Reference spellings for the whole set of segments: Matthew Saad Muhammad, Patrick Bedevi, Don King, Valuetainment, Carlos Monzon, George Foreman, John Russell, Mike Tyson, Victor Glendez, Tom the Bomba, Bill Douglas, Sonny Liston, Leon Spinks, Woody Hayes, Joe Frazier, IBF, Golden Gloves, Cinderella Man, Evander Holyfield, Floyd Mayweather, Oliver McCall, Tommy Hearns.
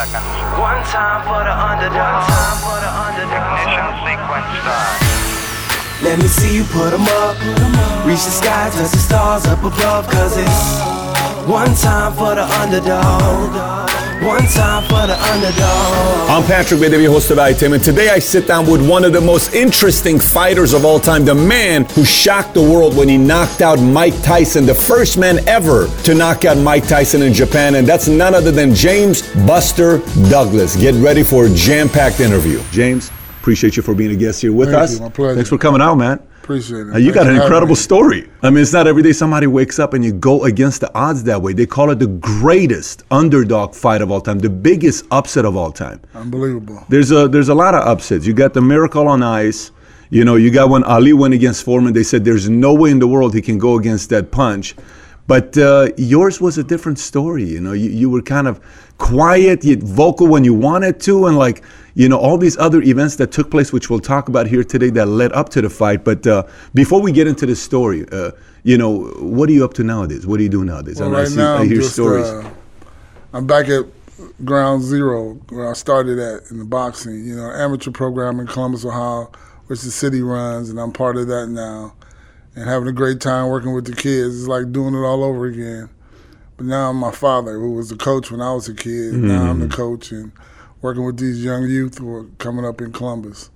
seconds. One time for the underdog. Ignition sequence start. Let me see you put 'em up. Reach the sky, touch the stars up above. 'Cause it's one time for the underdog. One time for the underdog. I'm Patrick Bedevi, host of iTime, and today I sit down with one of the most interesting fighters of all time, the man who shocked the world when he knocked out Mike Tyson, the first man ever to knock out Mike Tyson in Japan, and that's none other than James Buster Douglas. Get ready for a jam-packed interview. James, appreciate you for being a guest here with us. Thank you, my pleasure. Thanks for coming out, man. Appreciate it. Now, you got an incredible story. I mean, it's not every day somebody wakes up and you go against the odds that way. They call it the greatest underdog fight of all time, the biggest upset of all time. Unbelievable. There's a lot of upsets. You got the miracle on ice. You know, you got when Ali went against Foreman. They said there's no way in the world he can go against that punch. But yours was a different story. You know, you were kind of quiet, yet vocal when you wanted to, and like, you know, all these other events that took place, which we'll talk about here today, that led up to the fight. But before we get into this story, you know, what are you up to nowadays? What do you do nowadays? Well, I hear stories. I'm back at Ground Zero, where I started at in the boxing, you know, amateur program in Columbus, Ohio, which the city runs, and I'm part of that now. And having a great time working with the kids. It's like doing it all over again. But now I'm my father, who was the coach when I was a kid. Mm-hmm. Now I'm the coach and working with these young youth who are coming up in Columbus.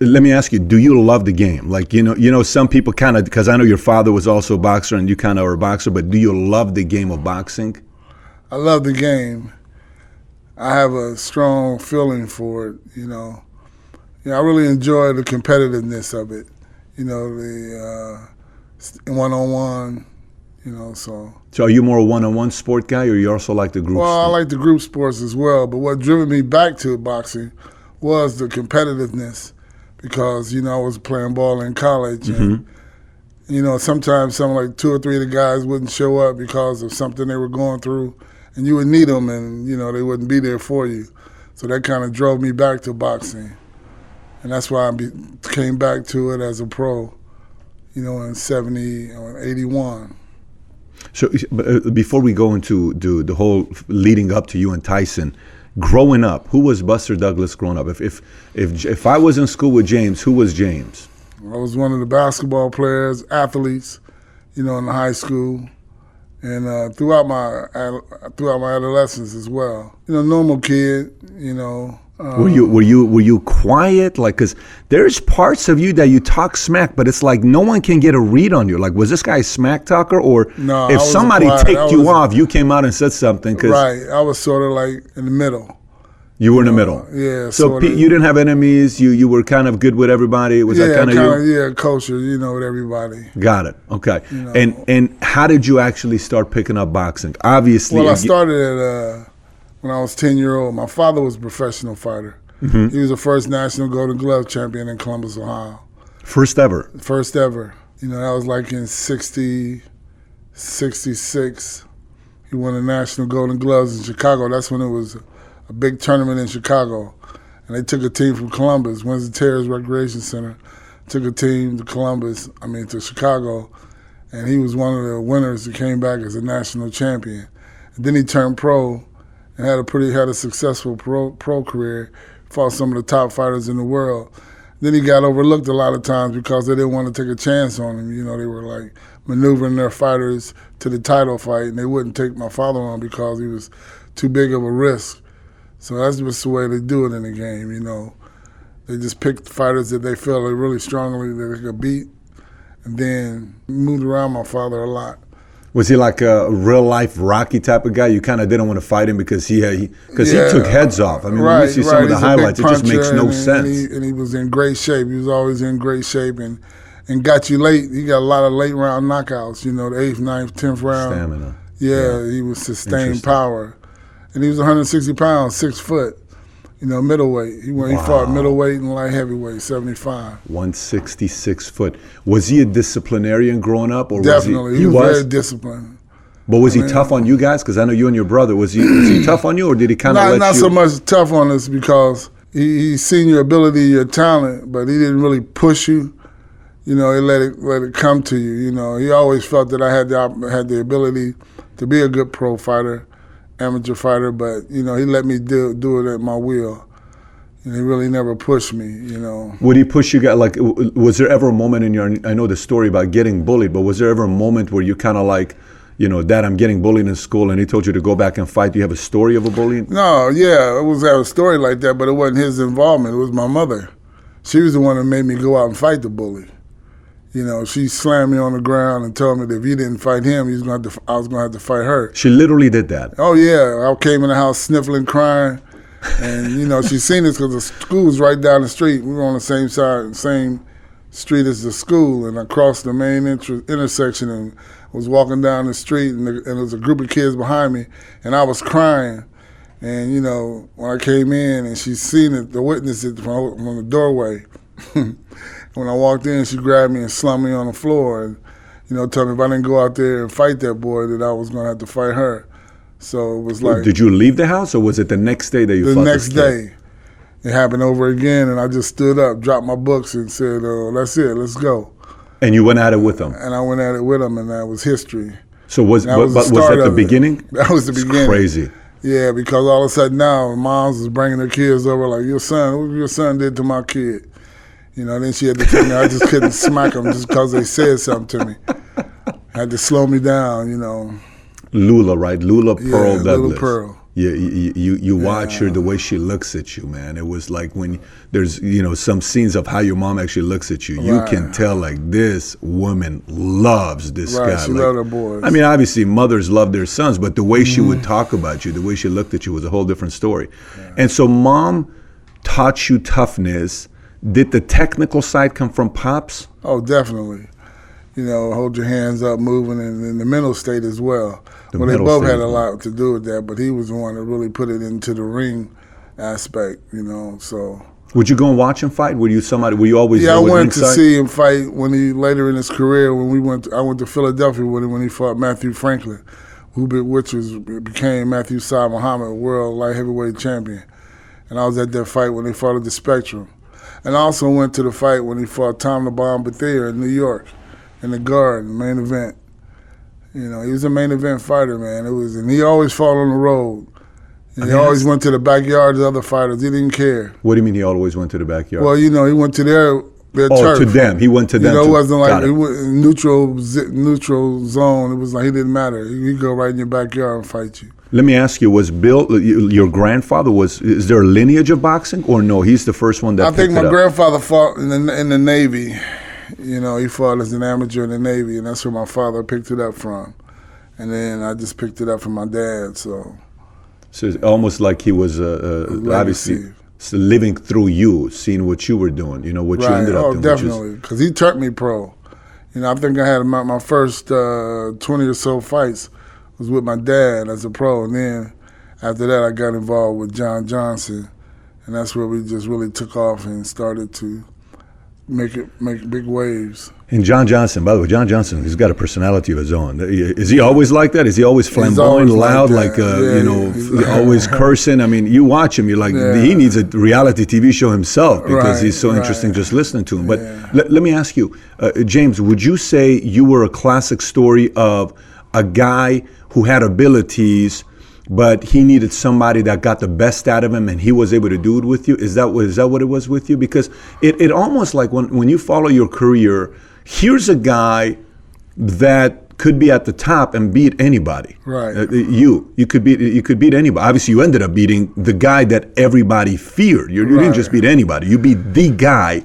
Let me ask you, do you love the game? Like, you know, some people kind of, because I know your father was also a boxer and you kind of are a boxer, but do you love the game of boxing? I love the game. I have a strong feeling for it, you know. Yeah, I really enjoy the competitiveness of it, you know, the one-on-one, you know, so. So are you more a one-on-one sport guy, or you also like the group sports? Well, I like the group sports as well, but what driven me back to boxing was the competitiveness, because, you know, I was playing ball in college, and, mm-hmm. you know, sometimes some, like, 2 or 3 of the guys wouldn't show up because of something they were going through, and you would need them, and, you know, they wouldn't be there for you. So that kind of drove me back to boxing, and that's why I came back to it as a pro. You know, in 70 or 81. So before we go into the whole leading up to you and Tyson, growing up, who was Buster Douglas growing up? If I was in school with James, who was James? I was one of the basketball players, athletes, you know, in high school, and throughout my adolescence as well. You know, normal kid, you know. Were you quiet? Like, 'cause there's parts of you that you talk smack, but it's like no one can get a read on you. Like, was this guy a smack talker, or no, if somebody ticked you off, you came out and said something? 'Cause right, I was sort of like in the middle. You were in the middle. Yeah. So you didn't have enemies. You were kind of good with everybody. Was that kind of you? Yeah, kosher, you know, with everybody. Got it. Okay. You know. And how did you actually start picking up boxing? Obviously, well, I started at. When I was 10-year-old, my father was a professional fighter. Mm-hmm. He was the first national Golden Gloves champion in Columbus, Ohio. First ever? First ever. You know, that was like in 66. He won the national Golden Gloves in Chicago. That's when it was a big tournament in Chicago. And they took a team from Columbus, Winston Terrace Recreation Center, took a team to Chicago. And he was one of the winners who came back as a national champion. And then he turned pro. And had a successful pro career, fought some of the top fighters in the world. Then he got overlooked a lot of times because they didn't want to take a chance on him. You know, they were like maneuvering their fighters to the title fight, and they wouldn't take my father on because he was too big of a risk. So that's just the way they do it in the game, you know. They just picked fighters that they felt really strongly that they could beat, and then moved around my father a lot. Was he like a real-life Rocky type of guy? You kind of didn't want to fight him because he took heads off. I mean, right, when you see some of the highlights, it just makes no sense. And he was in great shape. He was always in great shape and got you late. He got a lot of late-round knockouts, you know, the 8th, 9th, 10th round. Stamina. Yeah, he was sustained power. And he was 160 pounds, 6 foot, you know, middleweight. He fought middleweight and light heavyweight, 75. 166 foot. Was he a disciplinarian growing up? Or definitely. He was very disciplined. But was he tough on you guys? Because I know you and your brother. Was he tough on you, or did he kind of let you? Not so much tough on us, because he seen your ability, your talent, but he didn't really push you. You know, he let it come to you. You know, he always felt that I had the ability to be a good pro fighter, amateur fighter, but, you know, he let me do it at my will. And he really never pushed me, you know. Would he push you guys, like, was there ever a moment in your, I know the story about getting bullied, but was there ever a moment where you kind of like, you know, Dad, I'm getting bullied in school, and he told you to go back and fight? Do you have a story of a bullying? No, yeah, it was a story like that, but it wasn't his involvement. It was my mother. She was the one that made me go out and fight the bully. You know, she slammed me on the ground and told me that if you didn't fight him, he was gonna have to, I was going to have to fight her. She literally did that? Oh, yeah. I came in the house sniffling, crying. And, you know, she seen this because the school's right down the street. We were on the same side, same street as the school. And I crossed the main intersection and was walking down the street, and there was a group of kids behind me. And I was crying. And, you know, when I came in and she seen it, the witness it from the doorway. When I walked in, she grabbed me and slumped me on the floor. And, you know, told me if I didn't go out there and fight that boy, that I was going to have to fight her. So it was like... Did you leave the house, or was it the next day that you fought this kid? The next day. It happened over again, and I just stood up, dropped my books, and said, oh, that's it, let's go. And you went at it with him? And I went at it with him, and that was history. So was that the beginning? That was the beginning. It's crazy. Yeah, because all of a sudden now, moms was bringing their kids over like, what your son did to my kid? You know, then she had to tell me I just couldn't smack them just because they said something to me. I had to slow me down, you know. Lula, right? Lula Pearl Douglas. Lula Pearl. Yeah, you watch her, the way she looks at you, man. It was like when there's, you know, some scenes of how your mom actually looks at you. Right. You can tell, like, this woman loves this guy. She loved her boys. I mean, obviously, mothers love their sons, but the way she would talk about you, the way she looked at you was a whole different story. Yeah. And so Mom taught you toughness. Did the technical side come from Pops? Oh, definitely. You know, hold your hands up, moving, and in the mental state as well. Well, they both had a lot to do with that, but he was the one that really put it into the ring aspect, you know, so. Would you go and watch him fight? Were you always there? Yeah, I went to see him fight when he, later in his career, when I went to Philadelphia with him when he fought Matthew Franklin, became Matthew Saad Muhammad, world light heavyweight champion. And I was at that fight when they fought at the Spectrum. And I also went to the fight when he fought Tom the Bomba there in New York, in the Garden, main event. You know, he was a main event fighter, man. And he always fought on the road. And he always went to the backyards of other fighters. He didn't care. What do you mean he always went to the backyard? Well, you know, he went to their turf. Oh, to them. He went to them. You know, it wasn't like it was neutral zone. It was like he didn't matter. He'd go right in your backyard and fight you. Let me ask you, was Bill, your grandfather, is there a lineage of boxing or no? He's the first one that I think my grandfather fought in the Navy. You know, he fought as an amateur in the Navy, and that's where my father picked it up from. And then I just picked it up from my dad, so. So it's almost like he was obviously living through you, seeing what you were doing, you know, what you ended up doing. Oh, definitely, because he turned me pro. You know, I think I had my first 20 or so fights was with my dad as a pro, and then after that I got involved with John Johnson, and that's where we just really took off and started to make big waves. And John Johnson, by the way, he's got a personality of his own. Is he always like that? Is he always flamboyant, loud, always cursing? I mean, you watch him, you're like, he needs a reality TV show himself because he's so interesting just listening to him. But let me ask you, James, would you say you were a classic story of a guy who had abilities, but he needed somebody that got the best out of him, and he was able to do it with you? Is that what it was with you? Because it almost like when you follow your career, here's a guy that could be at the top and beat anybody. Right. You could beat anybody. Obviously, you ended up beating the guy that everybody feared. You didn't just beat anybody. You beat the guy.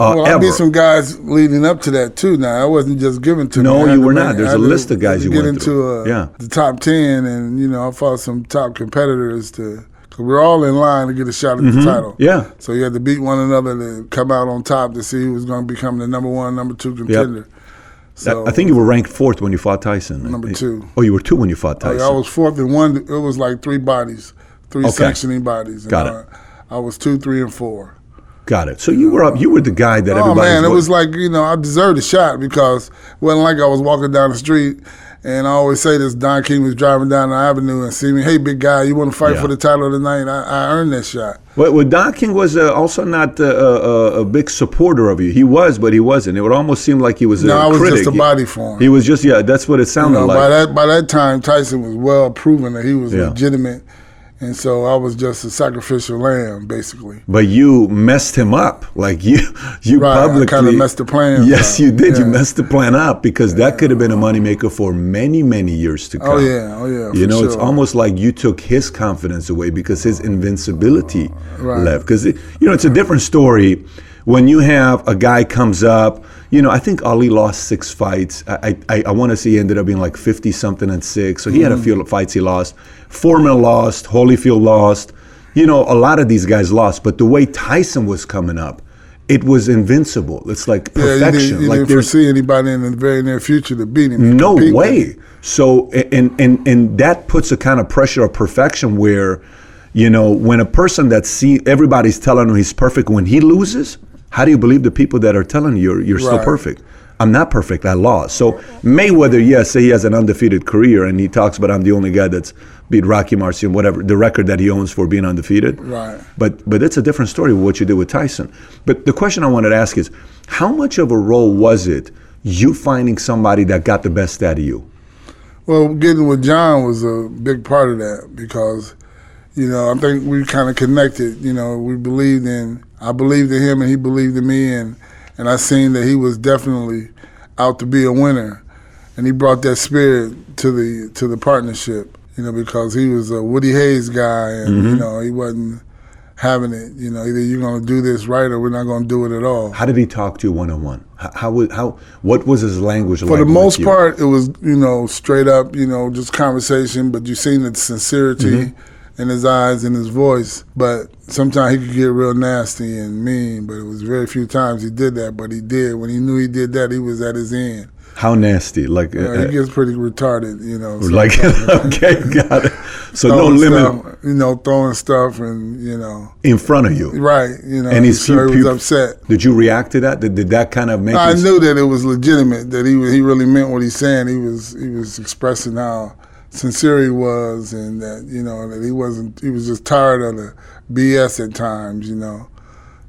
I beat some guys leading up to that too. Now I wasn't just given to me. No, you were not. There's a list of guys you went through. The top 10, and you know I fought some top competitors. Cause we're all in line to get a shot at the title. Yeah. So you had to beat one another to come out on top to see who was going to become the number one, number two contender. Yep. So I think you were ranked 4th when you fought Tyson. Number 2. Oh, you were 2 when you fought Tyson. I was 4th and 1. It was like 3 bodies, 3 sanctioning bodies. Got it. I was 2, 3, and 4. Got it. So you were up. You were the guy that everybody. Oh man, it was like, you know, I deserved a shot because it wasn't like I was walking down the street. And I always say this: Don King was driving down the avenue and see me. Hey, big guy, you want to fight for the title tonight? I earned that shot. Well, Don King was also not a big supporter of you. He was, but he wasn't. It would almost seem like he was a critic. No, I was just a body for him. He was just, that's what it sounded like. By that time, Tyson was well proven that he was legitimate. And so I was just a sacrificial lamb, basically. But you messed him up. Like, you right, publicly... Right, I kind of messed the plan up. You did. Yeah. You messed the plan up because that could have been a moneymaker for many, many years to come. Oh, yeah, you know, sure. It's almost like you took his confidence away because his invincibility left. Because, it's a different story when you have a guy comes up. You know, I think Ali lost 6 fights. I want to say he ended up being like 50-something and 6. So he had a few fights he lost. Foreman lost. Holyfield lost. You know, a lot of these guys lost. But the way Tyson was coming up, it was invincible. It's like perfection. You didn't foresee anybody in the very near future to beat him. No way. So and that puts a kind of pressure of perfection where, you know, when a person everybody's telling him he's perfect, when he loses. How do you believe the people that are telling you you're still perfect? I'm not perfect. I lost. So Mayweather, say he has an undefeated career, and he talks about I'm the only guy that's beat Rocky Marciano, whatever, the record that he owns for being undefeated. Right. But it's a different story what you did with Tyson. But the question I wanted to ask is, how much of a role was it you finding somebody that got the best out of you? Well, getting with John was a big part of that because, you know, I think we kind of connected. You know, I believed in him and he believed in me, and I seen that he was definitely out to be a winner, and he brought that spirit to the partnership, you know, because he was a Woody Hayes guy, and you know, he wasn't having it. You know, either you're gonna do this right or we're not gonna do it at all. How did he talk to you one-on-one? What was his language like? For the most part, it was, you know, straight up, you know, just conversation, but you seen the sincerity. In his eyes and his voice, but sometimes he could get real nasty and mean, but it was very few times he did that, but he did. When he knew he did that, he was at his end. How nasty? Like he gets pretty retarded, you know. Like, okay, got it. So no limit. Stuff, you know, throwing stuff and, you know. In front of you. Right, you know, and he was upset. Did you react to that? Did that kind of make I knew that it was legitimate, that he really meant what he's saying. He was expressing how sincere he was, and that, you know, that he was just tired of the BS at times, you know.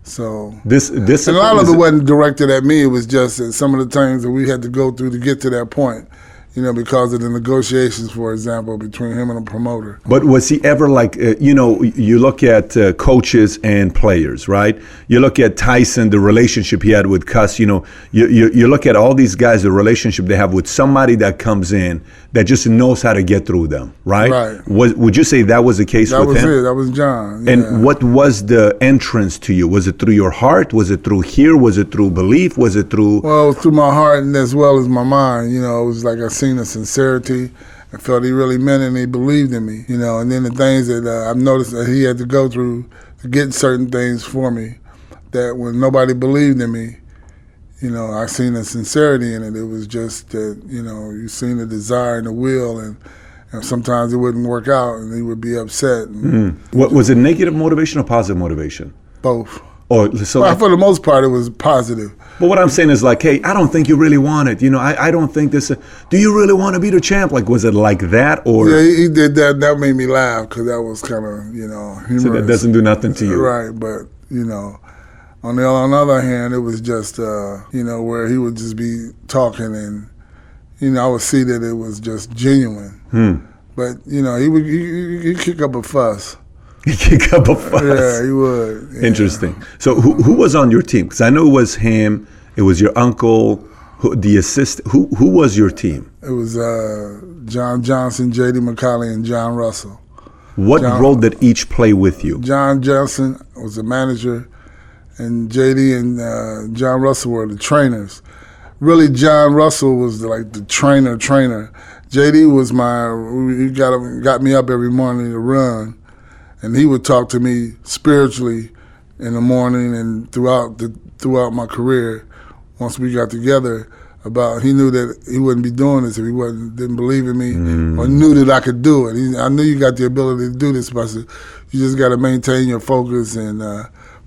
So this and a lot of it wasn't directed at me. It was just that some of the things that we had to go through to get to that point, you know, because of the negotiations, for example, between him and a promoter. But was he ever like, you know, you look at coaches and players, right? You look at Tyson, the relationship he had with Cuss, you know, you look at all these guys, the relationship they have with somebody that comes in that just knows how to get through them, right? Right. Would you say that was the case with him? That was it. That was John. Yeah. And what was the entrance to you? Was it through your heart? Was it through here? Was it through belief? Was it through? Well, it was through my heart and as well as my mind. You know, it was like I said, the sincerity. I felt he really meant it and he believed in me, you know, and then the things that I've noticed that he had to go through to get certain things for me, that when nobody believed in me, you know, I seen the sincerity in it. It was just that, you know, you seen the desire and the will, and sometimes it wouldn't work out and he would be upset. What was it, negative motivation or positive motivation? Both. For the most part, it was positive. But what I'm saying is like, hey, I don't think you really want it. You know, I don't think this. Do you really want to be the champ? Like, was it like that or? Yeah, he did that. That made me laugh because that was kind of, you know, humorous. So that doesn't do nothing to you, right? But you know, on the other hand, it was just you know, where he would just be talking, and you know, I would see that it was just genuine. But you know, he'd kick up a fuss. He'd kick up a fuss. Yeah, he would. Yeah. Interesting. So who was on your team? Because I know it was him. It was your uncle, the assistant. Who was your team? It was John Johnson, J.D. McCauley, and John Russell. What role did each play with you? John Johnson was the manager, and J.D. and John Russell were the trainers. Really, John Russell was like the trainer. J.D. was got me up every morning to run. And he would talk to me spiritually in the morning and throughout my career. Once we got together, he knew that he wouldn't be doing this if he didn't believe in me or knew that I could do it. I knew you got the ability to do this, but you just got to maintain your focus and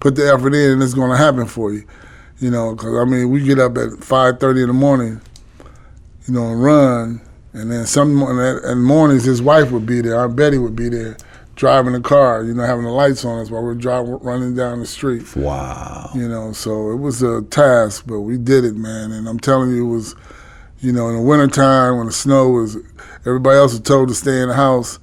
put the effort in, and it's going to happen for you. You know, because, I mean, we get up at 5:30 in the morning, you know, and run. And then some in mornings, his wife would be there. Aunt Betty would be there driving the car, you know, having the lights on us while we're driving, running down the street. Wow. You know, so it was a task, but we did it, man. And I'm telling you, it was, you know, in the wintertime when the snow was, everybody else was told to stay in the house,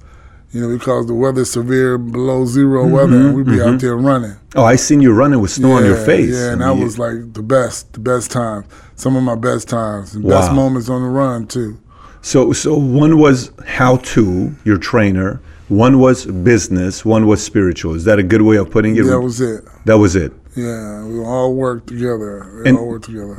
you know, because the weather's severe, below zero weather, and we'd be out there running. Oh, I seen you running with snow on your face. Yeah, and that was like the best time. Some of my best times and best moments on the run, too. So one was how-to, your trainer. One was business. One was spiritual. Is that a good way of putting it? Yeah, that was it. That was it. Yeah, we all worked together.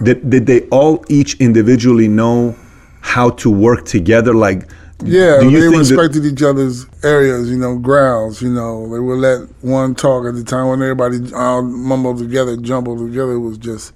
Did they all each individually know how to work together? Like, yeah, they respected each other's areas, you know, grounds. You know, they would let one talk at the time. When everybody all mumbled together, jumbled together, it was just,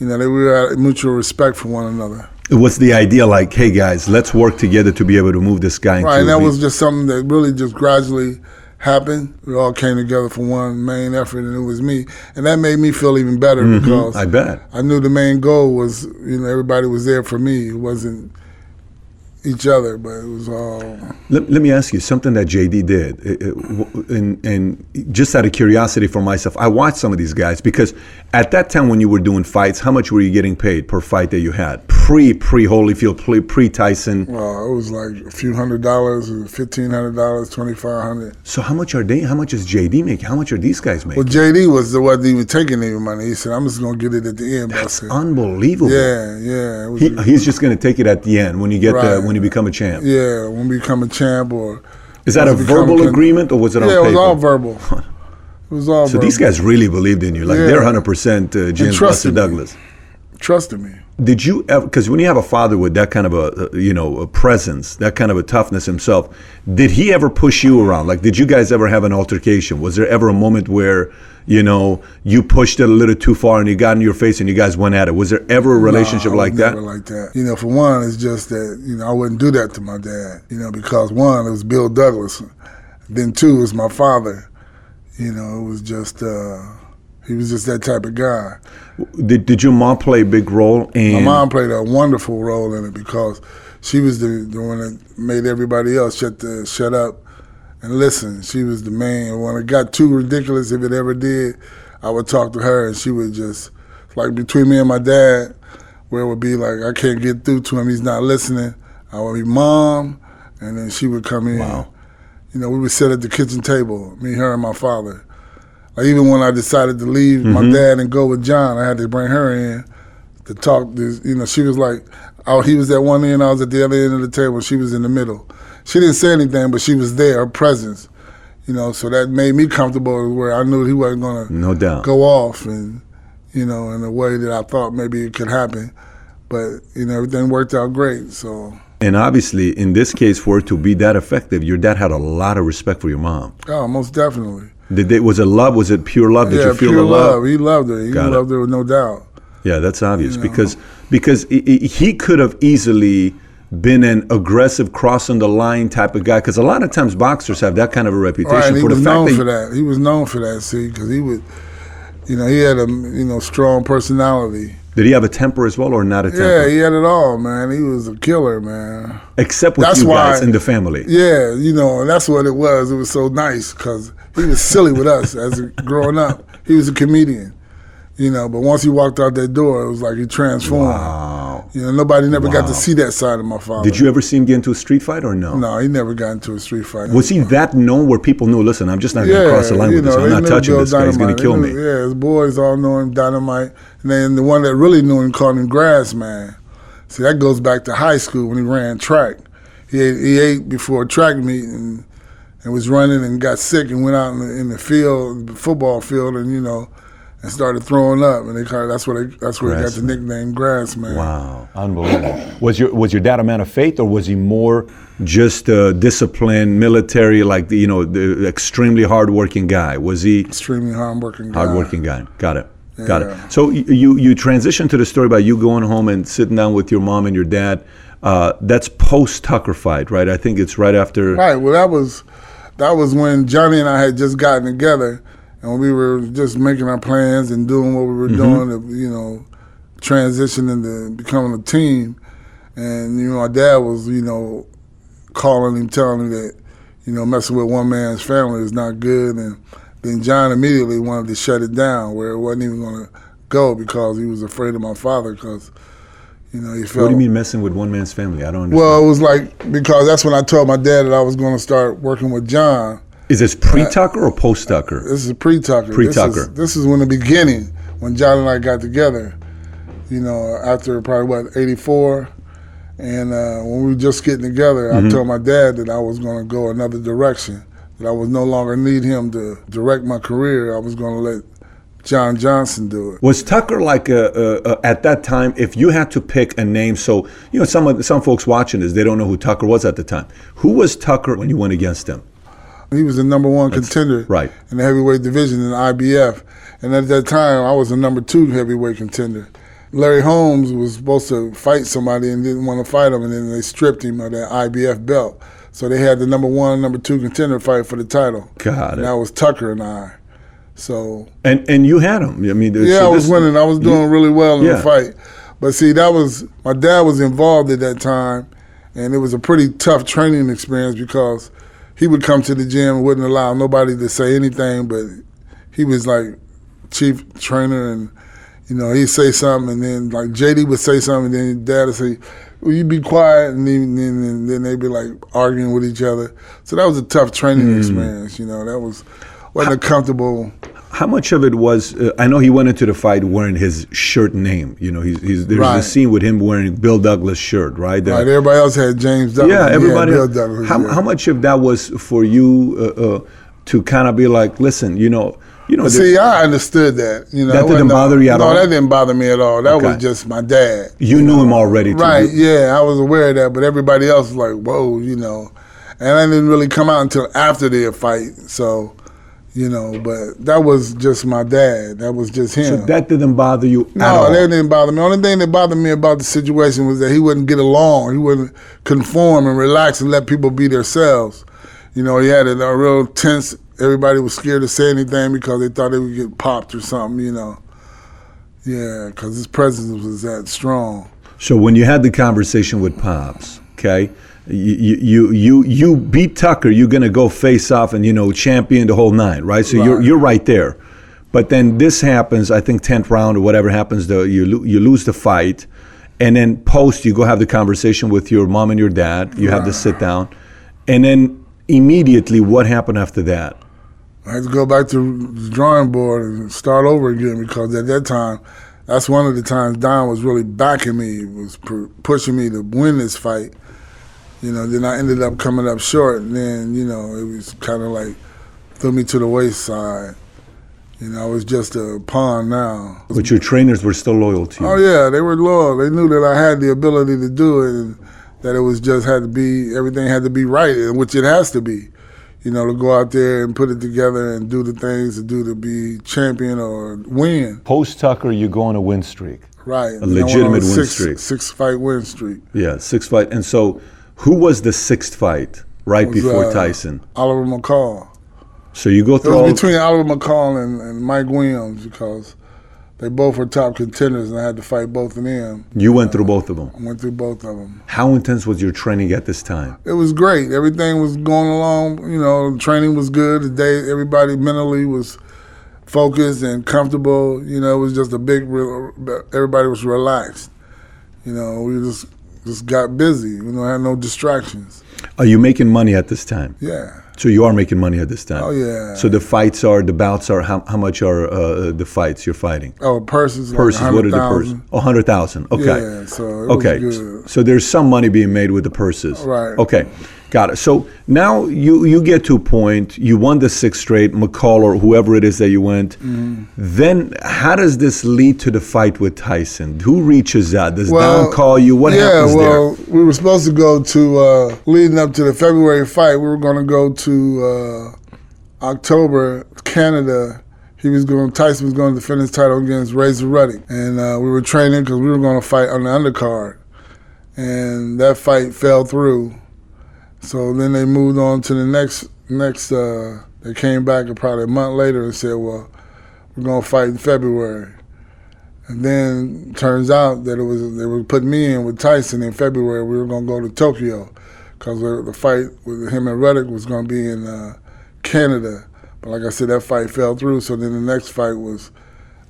you know, they were at mutual respect for one another. It was the idea like, hey, guys, let's work together to be able to move this guy. Right, and that was just something that really just gradually happened. We all came together for one main effort, and it was me. And that made me feel even better because I bet. I knew the main goal was, you know, everybody was there for me. It wasn't each other, but it was all... Let me ask you something that J.D. did. And just out of curiosity for myself, I watched some of these guys because at that time when you were doing fights, how much were you getting paid per fight that you had? Pre-Holyfield, pre-Tyson. Well, it was like a few $100s, $1,500, $2,500. So how much are they? How much is J.D. making? How much are these guys making? Well, J.D. wasn't even taking any money. He said, I'm just going to get it at the end. That's unbelievable. Yeah, yeah. He's just going to take it at the end when you get when you become a champ. Yeah, when we become a champ. Or is that a verbal agreement or was it on paper? Yeah, it was all verbal. It was all verbal. So these guys really believed in you. Like they're 100% James Buster Douglas. Trusted me. Did you ever, because when you have a father with that kind of a, you know, a presence, that kind of a toughness himself, did he ever push you around? Like, did you guys ever have an altercation? Was there ever a moment where, you know, you pushed it a little too far and he got in your face and you guys went at it? Was there ever a relationship like that? Never like that. You know, for one, it's just that, you know, I wouldn't do that to my dad, you know, because one, it was Bill Douglas. Then two, it was my father. You know, it was just, he was just that type of guy. Did your mom play a big role? My mom played a wonderful role in it because she was the one that made everybody else shut up and listen. She was the main. When it got too ridiculous, if it ever did, I would talk to her and she would just, like between me and my dad, where it would be like, I can't get through to him, he's not listening. I would be, Mom, and then she would come in. Wow. You know, we would sit at the kitchen table, me, her, and my father. Even when I decided to leave my dad and go with John, I had to bring her in to talk. You know, she was like, he was at one end, I was at the other end of the table. She was in the middle. She didn't say anything, but she was there, her presence. You know, so that made me comfortable where I knew he wasn't going to go off and, you know, in a way that I thought maybe it could happen. But, you know, everything worked out great, so... And obviously, in this case, for it to be that effective, your dad had a lot of respect for your mom. Oh, most definitely. Was it love? Was it pure love? Did you feel the love? He loved her. He loved her with no doubt. Yeah, that's obvious, you know? because he could have easily been an aggressive, crossing the line type of guy. Because a lot of times boxers have that kind of a reputation He was known for that. See, because he would, you know, he had a strong personality. Did he have a temper as well, or not a temper? Yeah, he had it all, man. He was a killer, man. Except with you guys in the family. Yeah, you know, and that's what it was. It was so nice because he was silly with us as growing up. He was a comedian, you know. But once he walked out that door, it was like he transformed. Wow. You know, nobody never got to see that side of my father. Did you ever see him get into a street fight or no? No, he never got into a street fight. Was he that known where people knew? Listen, I'm just not going to cross the line with this. I'm not touching this guy. He's going to kill me. Yeah, his boys all know him, Dynamite. And then the one that really knew him called him Grass Man. See, that goes back to high school when he ran track. He ate before a track meet and was running and got sick and went out in the field, the football field, and you know, and started throwing up. And that's where he got the nickname Grass Man. Wow, unbelievable. Was your dad a man of faith, or was he more just a disciplined military, like the extremely hardworking guy? Was he extremely hardworking? Hardworking guy. Got it. Got it. So you transitioned to the story by you going home and sitting down with your mom and your dad. That's post-Tucker fight, right? I think it's right after. Right. Well, that was when Johnny and I had just gotten together, And we were just making our plans and doing what we were doing, you know, transitioning to becoming a team. And, you know, our dad was, you know, calling him, telling him that, you know, messing with one man's family is not good. And then John immediately wanted to shut it down where it wasn't even going to go because he was afraid of my father because, you know, he felt... What do you mean messing with one man's family? I don't understand. Well, it was like, because that's when I told my dad that I was going to start working with John. Is this pre-Tucker or post-Tucker? This is pre-Tucker. Pre-Tucker. This is when the beginning, when John and I got together, you know, after probably, what, 84? And when we were just getting together, I told my dad that I was going to go another direction, that I was no longer need him to direct my career. I was going to let John Johnson do it. Was Tucker like, at that time, if you had to pick a name, so, you know, some folks watching this, they don't know who Tucker was at the time. Who was Tucker when you went against him? He was the number one contender in the heavyweight division in the IBF. And at that time, I was the number 2 heavyweight contender. Larry Holmes was supposed to fight somebody and didn't want to fight him, and then they stripped him of that IBF belt. So they had the number 1 and number 2 contender fight for the title. Got it. And that was Tucker and I. So and you had him. I mean, yeah, I was winning. I was doing really well in the fight. But see, that was my dad was involved at that time, and it was a pretty tough training experience because he would come to the gym and wouldn't allow nobody to say anything, but he was like chief trainer and, you know, he'd say something and then like J.D. would say something and then Dad would say, well, you be quiet, and then they'd be like arguing with each other. So that was a tough training experience, you know, that wasn't a comfortable. How much of it was, I know he went into the fight wearing his shirt name. You know, there's a scene with him wearing Bill Douglas' shirt, right? Right, everybody else had James Douglas. Yeah, everybody else. Bill Douglas, how much of that was for you to kind of be like, listen, you know. See, I understood that. You know, that didn't bother you at all? No, that didn't bother me at all. That was just my dad. You knew him already, too. Right, yeah, I was aware of that, but everybody else was like, whoa, you know. And I didn't really come out until after the fight, so... You know, but that was just my dad. That was just him. So that didn't bother you at all? No, that didn't bother me. The only thing that bothered me about the situation was that he wouldn't get along. He wouldn't conform and relax and let people be themselves. You know, he had a real tense, everybody was scared to say anything because they thought they would get popped or something, you know. Yeah, because his presence was that strong. So when you had the conversation with Pops, okay, You beat Tucker, you're going to go face off and, you know, champion the whole nine, right? So you're right there. But then this happens, I think 10th round or whatever happens, you lose the fight. And then post, you go have the conversation with your mom and your dad. You have to sit down. And then immediately, what happened after that? I had to go back to the drawing board and start over again because at that time, that's one of the times Don was really backing me, was pushing me to win this fight. You know, then I ended up coming up short, and then, you know, it was kind of like threw me to the wayside. You know, I was just a pawn now. But your trainers were still loyal to you. Oh, yeah, they were loyal. They knew that I had the ability to do it, and that it was just had to be, everything had to be right, which it has to be. You know, to go out there and put it together and do the things to do to be champion or win. Post-Tucker, you go on a win streak. Right. A legitimate win streak. 6-fight win streak. Yeah, 6-fight. And so... Who was the 6th fight before Tyson? Oliver McCall. So you go through all... It was between Oliver McCall and Mike Williams because they both were top contenders and I had to fight both of them. You went through both of them? I went through both of them. How intense was your training at this time? It was great. Everything was going along. You know, training was good. Today, everybody mentally was focused and comfortable. You know, it was just a big... Everybody was relaxed. You know, we just got busy. You know, I had no distractions. Are you making money at this time? Yeah. So you are making money at this time? Oh, yeah. So the bouts are, how much are the fights you're fighting? Oh, purses. Purses, like what are the purses? Oh, $100,000. Okay. Yeah, so it was good. So there's some money being made with the purses. Right. Okay, got it. So now you get to a point, you won the 6th straight, McCall or whoever it is that you went. Mm-hmm. Then how does this lead to the fight with Tyson? Who reaches out? Does Don call you? What happens there? Yeah, well, we were supposed to go to, leading up to the February fight, we were going to go to October, Canada. Tyson was going to defend his title against Razor Ruddock, and we were training because we were going to fight on the undercard, and that fight fell through. So then they moved on to the next They came back probably a month later and said, well, we're going to fight in February. And then turns out that they were putting me in with Tyson in February. We were going to go to Tokyo because the fight with him and Ruddock was going to be in Canada. But like I said, that fight fell through. So then the next fight was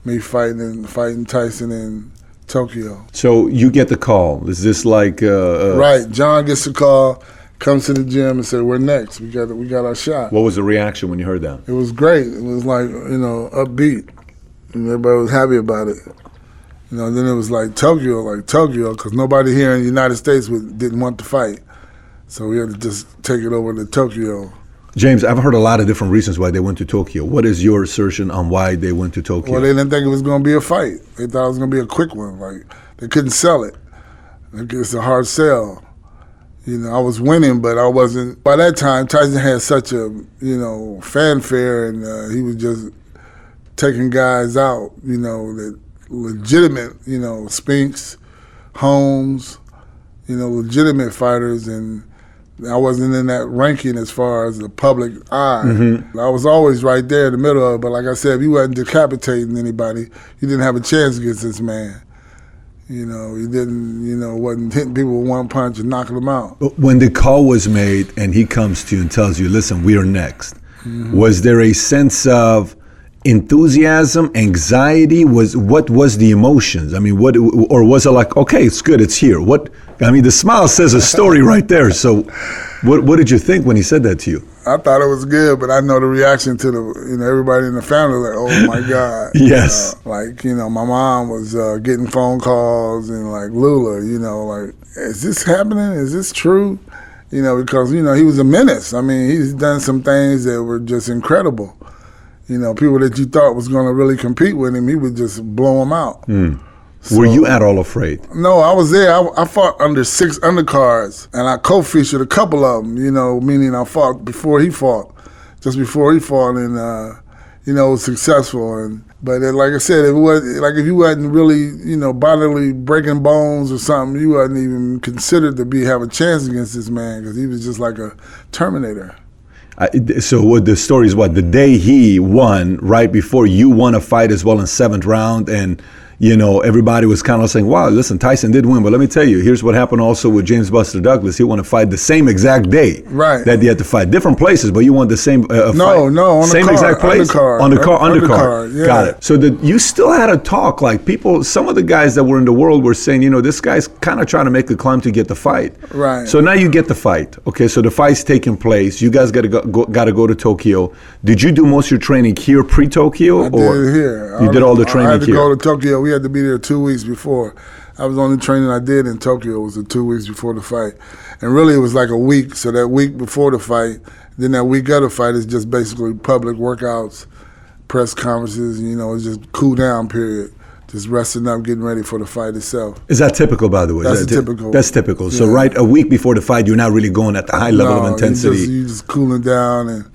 me fighting Tyson in Tokyo. So you get the call. Is this like right? John gets the call, comes to the gym and said, "We're next. We got our shot." What was the reaction when you heard that? It was great. It was like upbeat, and everybody was happy about it. Then it was like Tokyo, because nobody here in the United States didn't want to fight, so we had to just take it over to Tokyo. James, I've heard a lot of different reasons why they went to Tokyo. What is your assertion on why they went to Tokyo? Well, they didn't think it was going to be a fight. They thought it was going to be a quick one. Like, they couldn't sell it. It's a hard sell. I was winning, but I wasn't. By that time, Tyson had such a, fanfare, and he was just taking guys out, that legitimate, Spinks, Holmes, legitimate fighters, and I wasn't in that ranking as far as the public eye. Mm-hmm. I was always right there in the middle of it, but like I said, if you wasn't decapitating anybody, you didn't have a chance against this man. He didn't, wasn't hitting people with one punch and knocking them out. When the call was made and he comes to you and tells you, listen, we are next, mm-hmm. was there a sense of enthusiasm, anxiety? What was the emotions? Or was it like, okay, it's good, it's here? The smile says a story right there. So what did you think when he said that to you? I thought it was good, but I know the reaction to everybody in the family, like, oh my God. Yes. My mom was getting phone calls and like, Lula, like, is this happening? Is this true? Because, he was a menace. He's done some things that were just incredible. People that you thought was going to really compete with him, he would just blow them out. Mm. So, were you at all afraid? No, I was there. I fought under 6 undercards, and I co-featured a couple of them, meaning I fought before he fought, and, it was successful. But like I said, it was, like if you wasn't really, bodily breaking bones or something, you wasn't even considered to have a chance against this man because he was just like a Terminator. So what the story is, the day he won, right before you won a fight as well in 7th round, and everybody was kind of saying, wow, listen, Tyson did win, but let me tell you, here's what happened also with James Buster Douglas. He won a fight the same exact day that he had to fight. Different places, but you won the same fight. No, on the same card, exact place. Undercard. Yeah. Got it. So you still had a talk. Like people, some of the guys that were in the world were saying, this guy's kind of trying to make the climb to get the fight. Right. So now you get the fight. Okay, so the fight's taking place. You guys got to go to Tokyo. Did you do most of your training here pre-Tokyo? I did here. You did all the training here? I had to go to Tokyo. We had to be there 2 weeks before. I was on the training I did in Tokyo was the 2 weeks before the fight. And really it was like a week. So that week before the fight, then that week of the fight is just basically public workouts, press conferences, it's just cool down period. Just resting up, getting ready for the fight itself. Is that typical, by the way? That's typical. That's typical. Yeah. So right a week before the fight, you're not really going at the high level of intensity. You're just cooling down and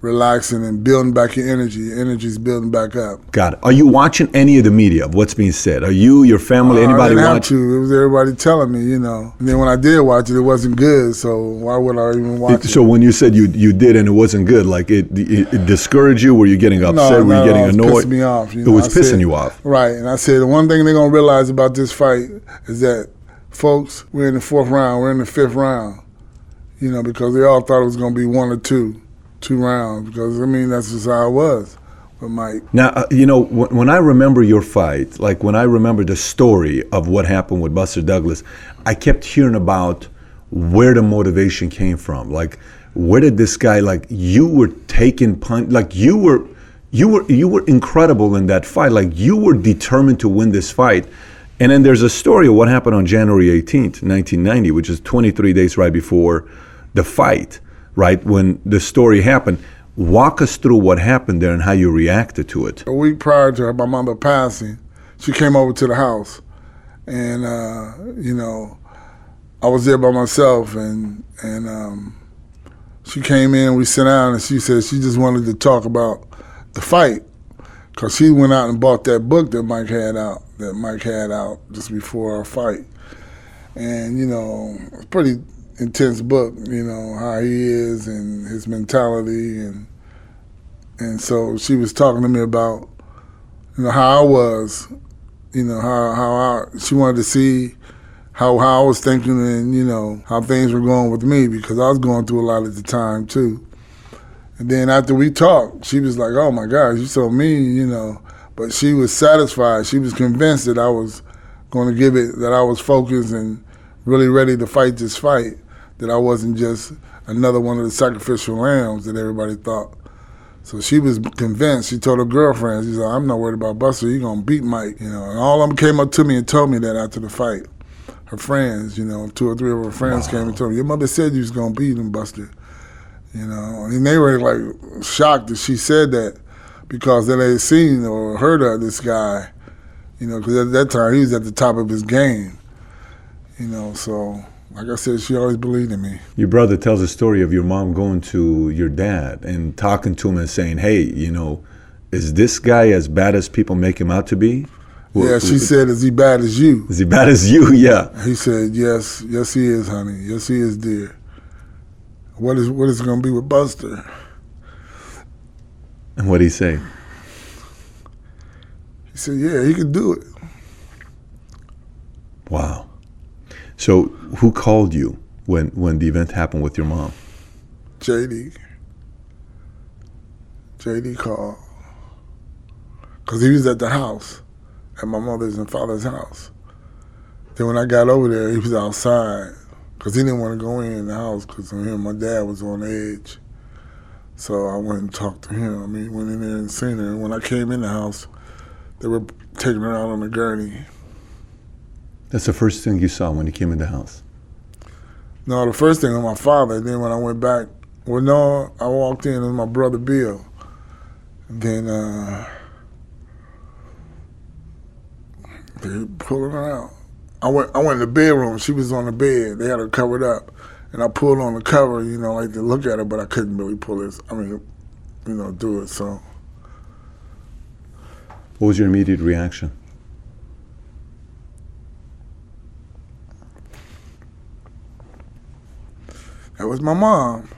relaxing and building back your energy. Your energy's building back up. Got it. Are you watching any of the media of what's being said? Are you, your family, anybody watching? I didn't have to. It was everybody telling me, And then when I did watch it, it wasn't good, so why would I even watch it? So when you said you did and it wasn't good, like it discouraged you? Were you getting upset? Were you getting annoyed? It was pissing me off. It was pissing you off. Right. And I said, the one thing they're going to realize about this fight is that, folks, we're in the 4th round. We're in the 5th round, because they all thought it was going to be 1 or 2. 2 rounds, because that's just how I was with Mike. Now, when I remember your fight, like when I remember the story of what happened with Buster Douglas, I kept hearing about where the motivation came from. Like, where did this guy, like, you were taking punch, like you were incredible in that fight. Like you were determined to win this fight. And then there's a story of what happened on January 18th, 1990, which is 23 days right before the fight. Right when the story happened, walk us through what happened there and how you reacted to it. A week prior to my mama passing, she came over to the house, and I was there by myself, and she came in. We sat down, and she said she just wanted to talk about the fight, cause she went out and bought that book that Mike had out just before our fight, and it was pretty intense book, how he is and his mentality and And so she was talking to me about, you know, how I was, you know, how I, she wanted to see how I was thinking and, you know, how things were going with me because I was going through a lot at the time too. And then after we talked, she was like, oh my gosh, you're so mean, you know. But she was satisfied. She was convinced that I was going to give it, that I was focused and really ready to fight this fight, that I wasn't just another one of the sacrificial lambs that everybody thought. So she was convinced. She told her girlfriend, she said, I'm not worried about Buster. You're going to beat Mike. You know, and all of them came up to me and told me that after the fight. Her friends, you know, 2 or 3 of her friends wow. came and told me, your mother said you was going to beat him, Buster. You know, and they were like shocked that she said that because they had seen or heard of this guy, you know, because at that time he was at the top of his game, you know, so like I said, she always believed in me. Your brother tells a story of your mom going to your dad and talking to him and saying, hey, you know, is this guy as bad as people make him out to be? Yeah, she said, is he bad as you? Is he bad as you? Yeah. He said, yes, yes he is, honey. Yes he is, dear. What is it going to be with Buster? And what did he say? He said, yeah, he can do it. Wow. So who called you when the event happened with your mom? J.D. J.D. called. Because he was at the house, at my mother's and father's house. Then when I got over there, he was outside. Because he didn't want to go in the house because him and my dad was on edge. So I went and talked to him. I mean, went in there and seen her. And when I came in the house, they were taking her out on the gurney. That's the first thing you saw when you came in the house? No, the first thing was my father. Then when I went back, well, no, I walked in with my brother Bill. And then they pulled her out. I went in the bedroom. She was on the bed. They had her covered up. And I pulled on the cover, you know, like to look at her, but I couldn't really pull this. I mean, you know, do it, so. What was your immediate reaction? That was my mom.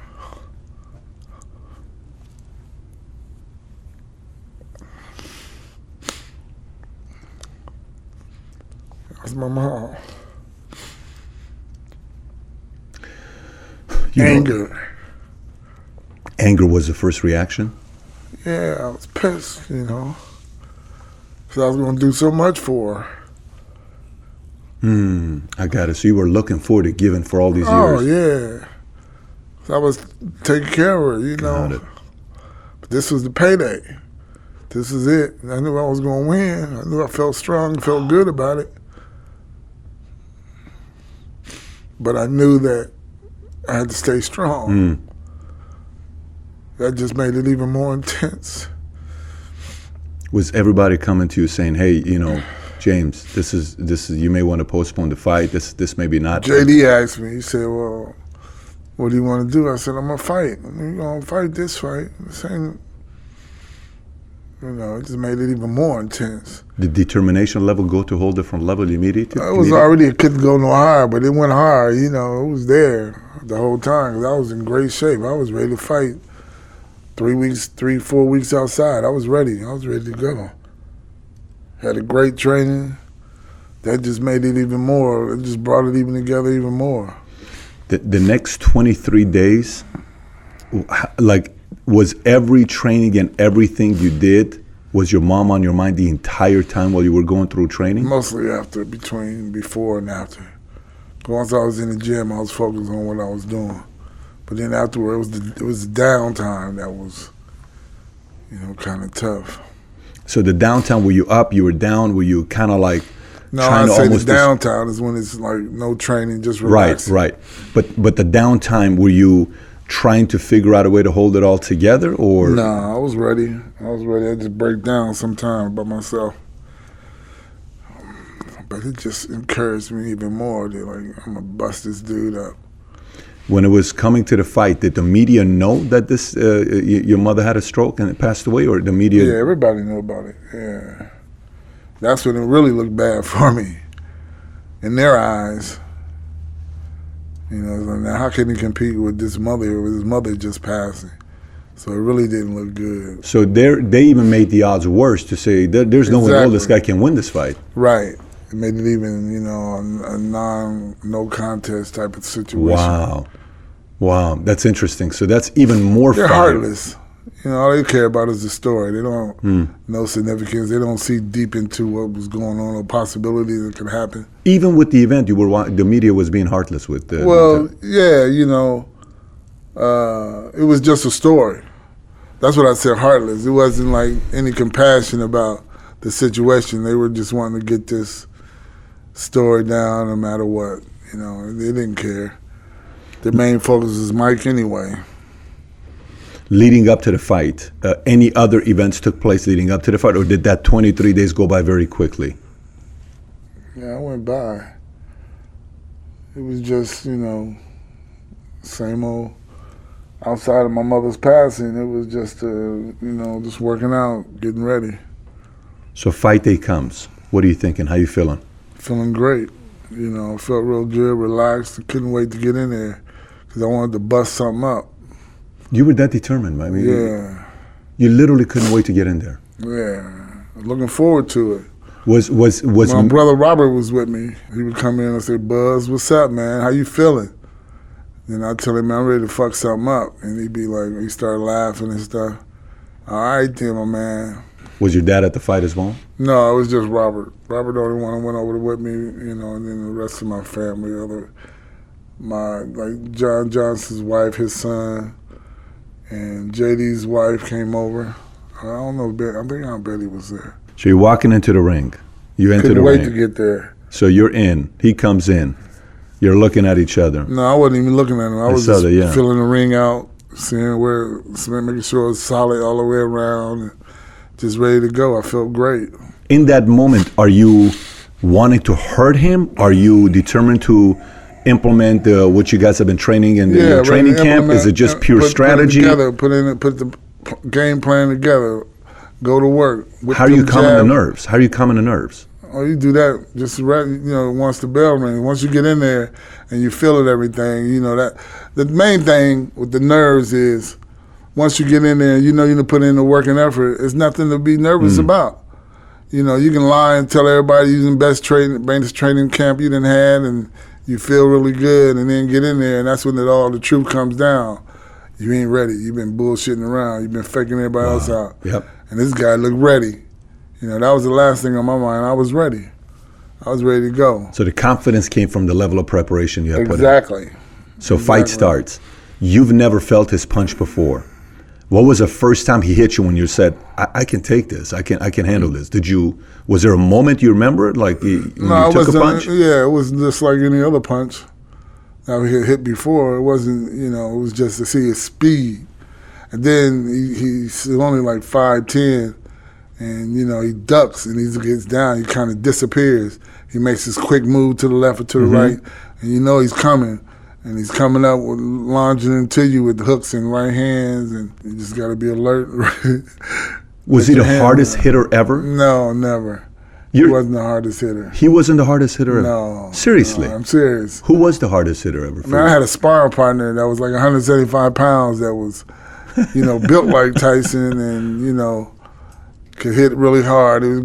You anger. Know, anger was the first reaction? Yeah, I was pissed, you know. Because I was going to do so much for her. I got it. So you were looking forward to giving for all these years. Oh, yeah. So I was taking care of her, you know. Got it. But this was the payday. This is it. I knew I was going to win. I knew I felt strong, felt good about it. But I knew that I had to stay strong. That just made it even more intense. Was everybody coming to you saying, hey, you know, James, this is you may want to postpone the fight. This may be not. JD asked me, he said, well, what do you want to do? I said, I'm going to fight. I'm going to fight this fight. This ain't, you know, it just made it even more intense. Did determination level go to a whole different level immediately? It couldn't go no higher, but it went higher. You know, it was there the whole time. Cause I was in great shape. I was ready to fight. 3, 4 weeks outside. I was ready. I was ready to go. Had a great training. That just made it even more. It just brought it even together even more. The next 23 days, like, was every training and everything you did, was your mom on your mind the entire time while you were going through training? Mostly after, before and after. Once I was in the gym, I was focused on what I was doing. But then afterward, it was the downtime that was, you know, kind of tough. So the downtime, were you up, you were down, were you kind of like... No, I say the downtime is when it's like no training, just relaxing. Right. But the downtime, were you... trying to figure out a way to hold it all together, or? Nah, I was ready. I just break down sometime by myself. But it just encouraged me even more that, like, I'm gonna bust this dude up. When it was coming to the fight, did the media know that this your mother had a stroke and it passed away, or the media? Yeah, everybody knew about it, yeah. That's when it really looked bad for me, in their eyes. You know, how can he compete with this mother just passing? So it really didn't look good. So they even made the odds worse to say there's no way this guy can win this fight. Right. It made it even, you know, a no contest type of situation. Wow. Wow. That's interesting. So that's even more fun. They're heartless. You know, all they care about is the story. They don't know significance. They don't see deep into what was going on or possibilities that could happen. Even with the event, the media was being heartless with. Well, yeah, you know, it was just a story. That's what I said, heartless. It wasn't like any compassion about the situation. They were just wanting to get this story down no matter what. You know, they didn't care. Their main focus is Mike anyway. Leading up to the fight, any other events took place leading up to the fight, or did that 23 days go by very quickly? Yeah, it went by. It was just, you know, same old. Outside of my mother's passing, it was just, you know, just working out, getting ready. So fight day comes. What are you thinking? How you feeling? Feeling great. You know, felt real good, relaxed. Couldn't wait to get in there because I wanted to bust something up. You were that determined, I mean, yeah. You literally couldn't wait to get in there. Yeah, looking forward to it. My brother Robert was with me. He would come in and say, "Buzz, what's up, man? How you feeling?" Then I'd tell him, "Man, I'm ready to fuck something up," and he'd be like, he started laughing and stuff. "All right, then, my man." Was your dad at the fight as well? No, it was just Robert. Robert, the only one who went over with me, you know, and then the rest of my family, like John Johnson's wife, his son. And J.D.'s wife came over. I don't know, I think Aunt Betty was there. So you're walking into the ring. You enter the ring. Couldn't wait to get there. So you're in. He comes in. You're looking at each other. No, I wasn't even looking at him. I was just filling the ring out, seeing where, making sure it's solid all the way around, and just ready to go. I felt great. In that moment, are you wanting to hurt him? Are you determined to implement what you guys have been training in the training camp? Is it just pure strategy? Put the game plan together. Go to work. How are you calming the nerves? How are you calming the nerves? Oh, you do that just right, you know, once the bell rings. Once you get in there and you feel it, everything, you know that. The main thing with the nerves is once you get in there, you know you're going to put in the work and effort. It's nothing to be nervous about. You know, you can lie and tell everybody using best training camp you done had, and you feel really good, and then get in there, and that's when the truth comes down. You ain't ready. You've been bullshitting around. You've been faking everybody else out. Yep. And this guy looked ready. You know, that was the last thing on my mind. I was ready. I was ready to go. So the confidence came from the level of preparation you had put in. Exactly. So fight starts. You've never felt his punch before. What was the first time he hit you when you said, I can take this, I can handle this? Was there a moment you remember, like you took a punch? Yeah, it was just like any other punch that he had hit before. It wasn't, you know, it was just to see his speed. And then he's only like 5'10", and, you know, he ducks and he gets down, he kind of disappears. He makes his quick move to the left or to the right, and you know he's coming. And he's coming up with lunging into you with hooks and right hands, and you just got to be alert. Was he the hardest hitter ever? No, never. He wasn't the hardest hitter. He wasn't the hardest hitter ever? No. Seriously? No, I'm serious. Who was the hardest hitter ever? Man, I had a sparring partner that was like 175 pounds that was, you know, built like Tyson and, you know, could hit really hard. He was a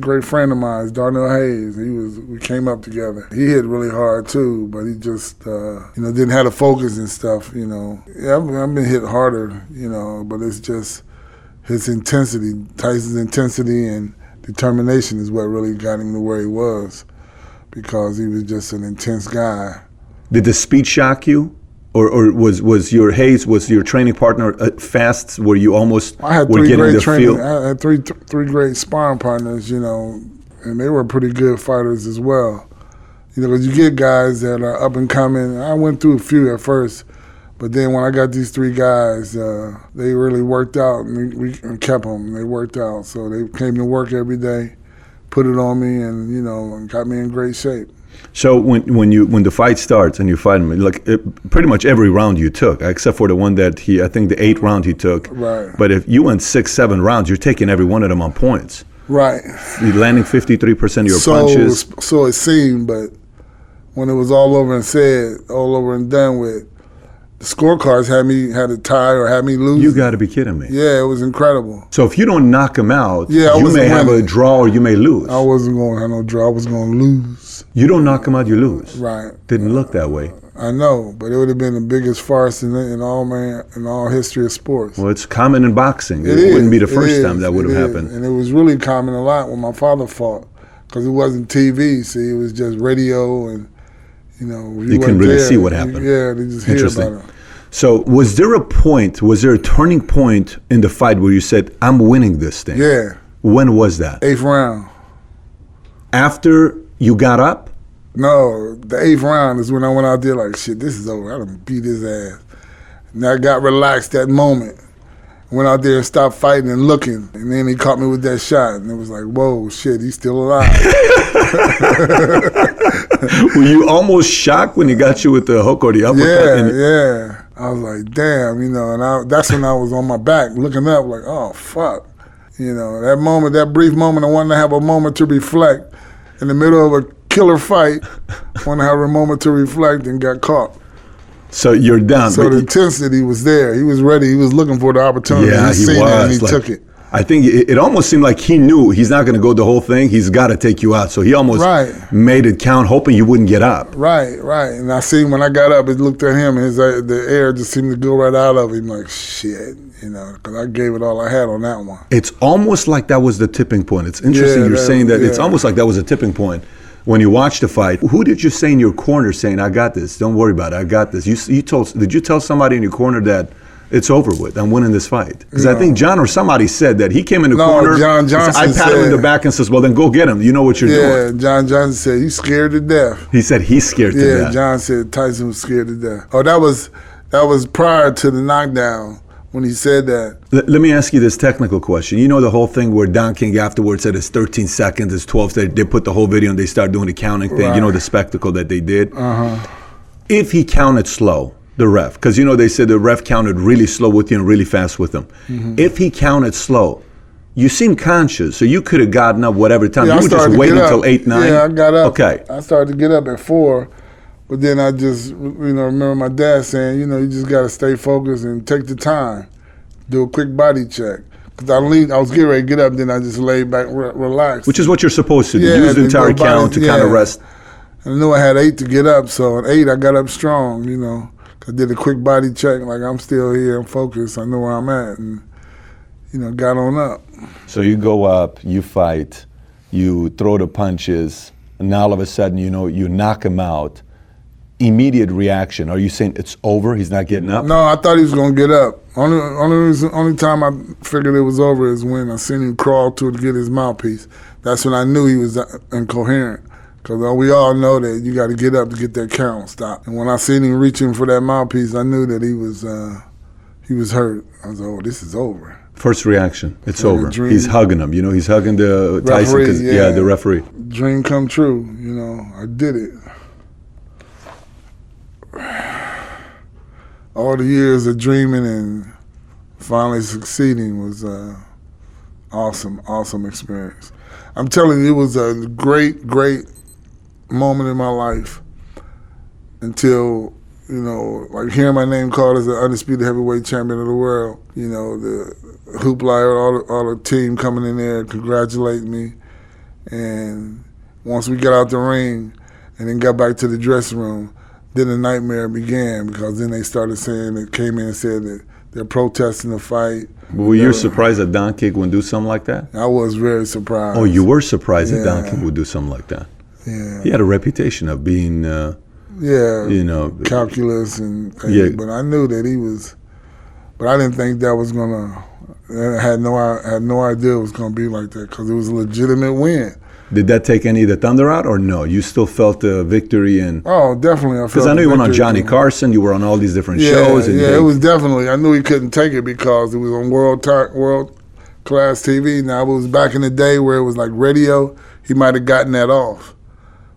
great friend of mine, Darnell Hayes. We came up together. He hit really hard too, but he just you know, didn't have the focus and stuff. You know, yeah, I've been hit harder, you know, but it's just his intensity, Tyson's intensity and determination is what really got him to where he was, because he was just an intense guy. Did the speed shock you? Or was your training partner fast? Were you almost? I had three great training. I had three great sparring partners, you know, and they were pretty good fighters as well. You know, because you get guys that are up and coming. I went through a few at first, but then when I got these three guys, they really worked out, and we kept them. They worked out, so they came to work every day, put it on me, and you know, got me in great shape. So when the fight starts and you fight him, like pretty much every round you took, except for the one that I think the 8th round he took. Right. But if you went 6, 7 rounds, you're taking every one of them on points. Right. You're landing 53% of your punches. So it seemed, but when it was all over and done with, the scorecards had a tie or had me lose. You got to be kidding me. Yeah, it was incredible. So if you don't knock him out, you may have a draw or you may lose. I wasn't going to have no draw. I was going to lose. You don't knock him out, you lose. Right. Didn't look that way. I know, but it would have been the biggest farce in all history of sports. Well, it's common in boxing. It wouldn't be the first time that would have happened. And it was really common a lot when my father fought, because it wasn't TV. See, it was just radio, and you couldn't really see what happened. Yeah, they just hear about it. So, was there a turning point in the fight where you said, "I'm winning this thing"? Yeah. When was that? Eighth round. After you got up. No, the eighth round is when I went out there like, shit, this is over. I done beat his ass. And I got relaxed that moment. Went out there and stopped fighting and looking. And then he caught me with that shot. And it was like, whoa, shit, he's still alive. Were you almost shocked when he got you with the hook or the uppercut? Yeah. I was like, damn, And that's when I was on my back looking up like, oh, fuck. That moment, that brief moment, I wanted to have a moment to reflect in the middle of a killer fight, want to have a moment to reflect, and got caught. So you're down. So the intensity was there. He was ready. He was looking for the opportunity. Yeah, he seen was. He took it. I think it almost seemed like he knew he's not going to go the whole thing. He's got to take you out. So he almost made it count, hoping you wouldn't get up. Right. And I seen when I got up, it looked at him, and the air just seemed to go right out of him. Like, shit, because I gave it all I had on that one. It's almost like that was the tipping point. It's interesting saying that. Yeah. It's almost like that was a tipping point. When you watched the fight, who did you say in your corner saying, I got this, don't worry about it, I got this? Did you tell somebody in your corner that it's over with, I'm winning this fight? Because I think John or somebody said that. He came in the corner, John Johnson said, I pat him in the back and says, well, then go get him. You know what you're doing. Yeah, John Johnson said, he's scared to death. He said he's scared to death. Yeah, John said Tyson was scared to death. Oh, that was prior to the knockdown. When he said that. Let me ask you this technical question. The whole thing where Don King afterwards said it's 13 seconds, it's 12 seconds. They put the whole video and they start doing the counting thing. Right. The spectacle that they did. If he counted slow, the ref, because they said the ref counted really slow with you and really fast with him. If he counted slow, you seemed conscious, so you could have gotten up whatever time. You were just waiting until 8, 9. Yeah, I got up. Okay. I started to get up at 4. But then I just, remember my dad saying, you just got to stay focused and take the time. Do a quick body check. Because I was getting ready to get up, then I just laid back, relaxed. Which is what you're supposed to do. Use the entire count to kind of rest. I knew I had 8 to get up, so at 8 I got up strong, I did a quick body check, like I'm still here, I'm focused, I know where I'm at, and, got on up. So you go up, you fight, you throw the punches, and all of a sudden, you knock him out. Immediate reaction. Are you saying it's over? He's not getting up? No, I thought he was gonna get up. Only time I figured it was over is when I seen him crawl to get his mouthpiece. That's when I knew he was incoherent. Because we all know that you got to get up to get that count stopped. And when I seen him reaching for that mouthpiece, I knew that he was hurt. I was like, oh, this is over. First reaction, it's over. He's hugging him. He's hugging the Tyson. Referee, the referee. Dream come true. I did it. All the years of dreaming and finally succeeding was awesome experience. I'm telling you, it was a great, great moment in my life until, like hearing my name called as the undisputed heavyweight champion of the world. The hoopla, all the team coming in there congratulating me. And once we got out the ring and then got back to the dressing room, then the nightmare began, because then they started saying, they came in and said that they're protesting the fight. Were you surprised that Don King would do something like that? I was very surprised. Oh, you were surprised that Don King would do something like that? Yeah. He had a reputation of being, calculus and but I knew that he was, but I didn't think that was gonna, I had no idea it was gonna be like that, because it was a legitimate win. Did that take any of the thunder out, or no? You still felt the victory and... Oh, definitely. Because I know you went on Johnny Carson, you were on all these different shows. And it was definitely... I knew he couldn't take it because it was on world-class TV. Now, it was back in the day where it was like radio. He might have gotten that off.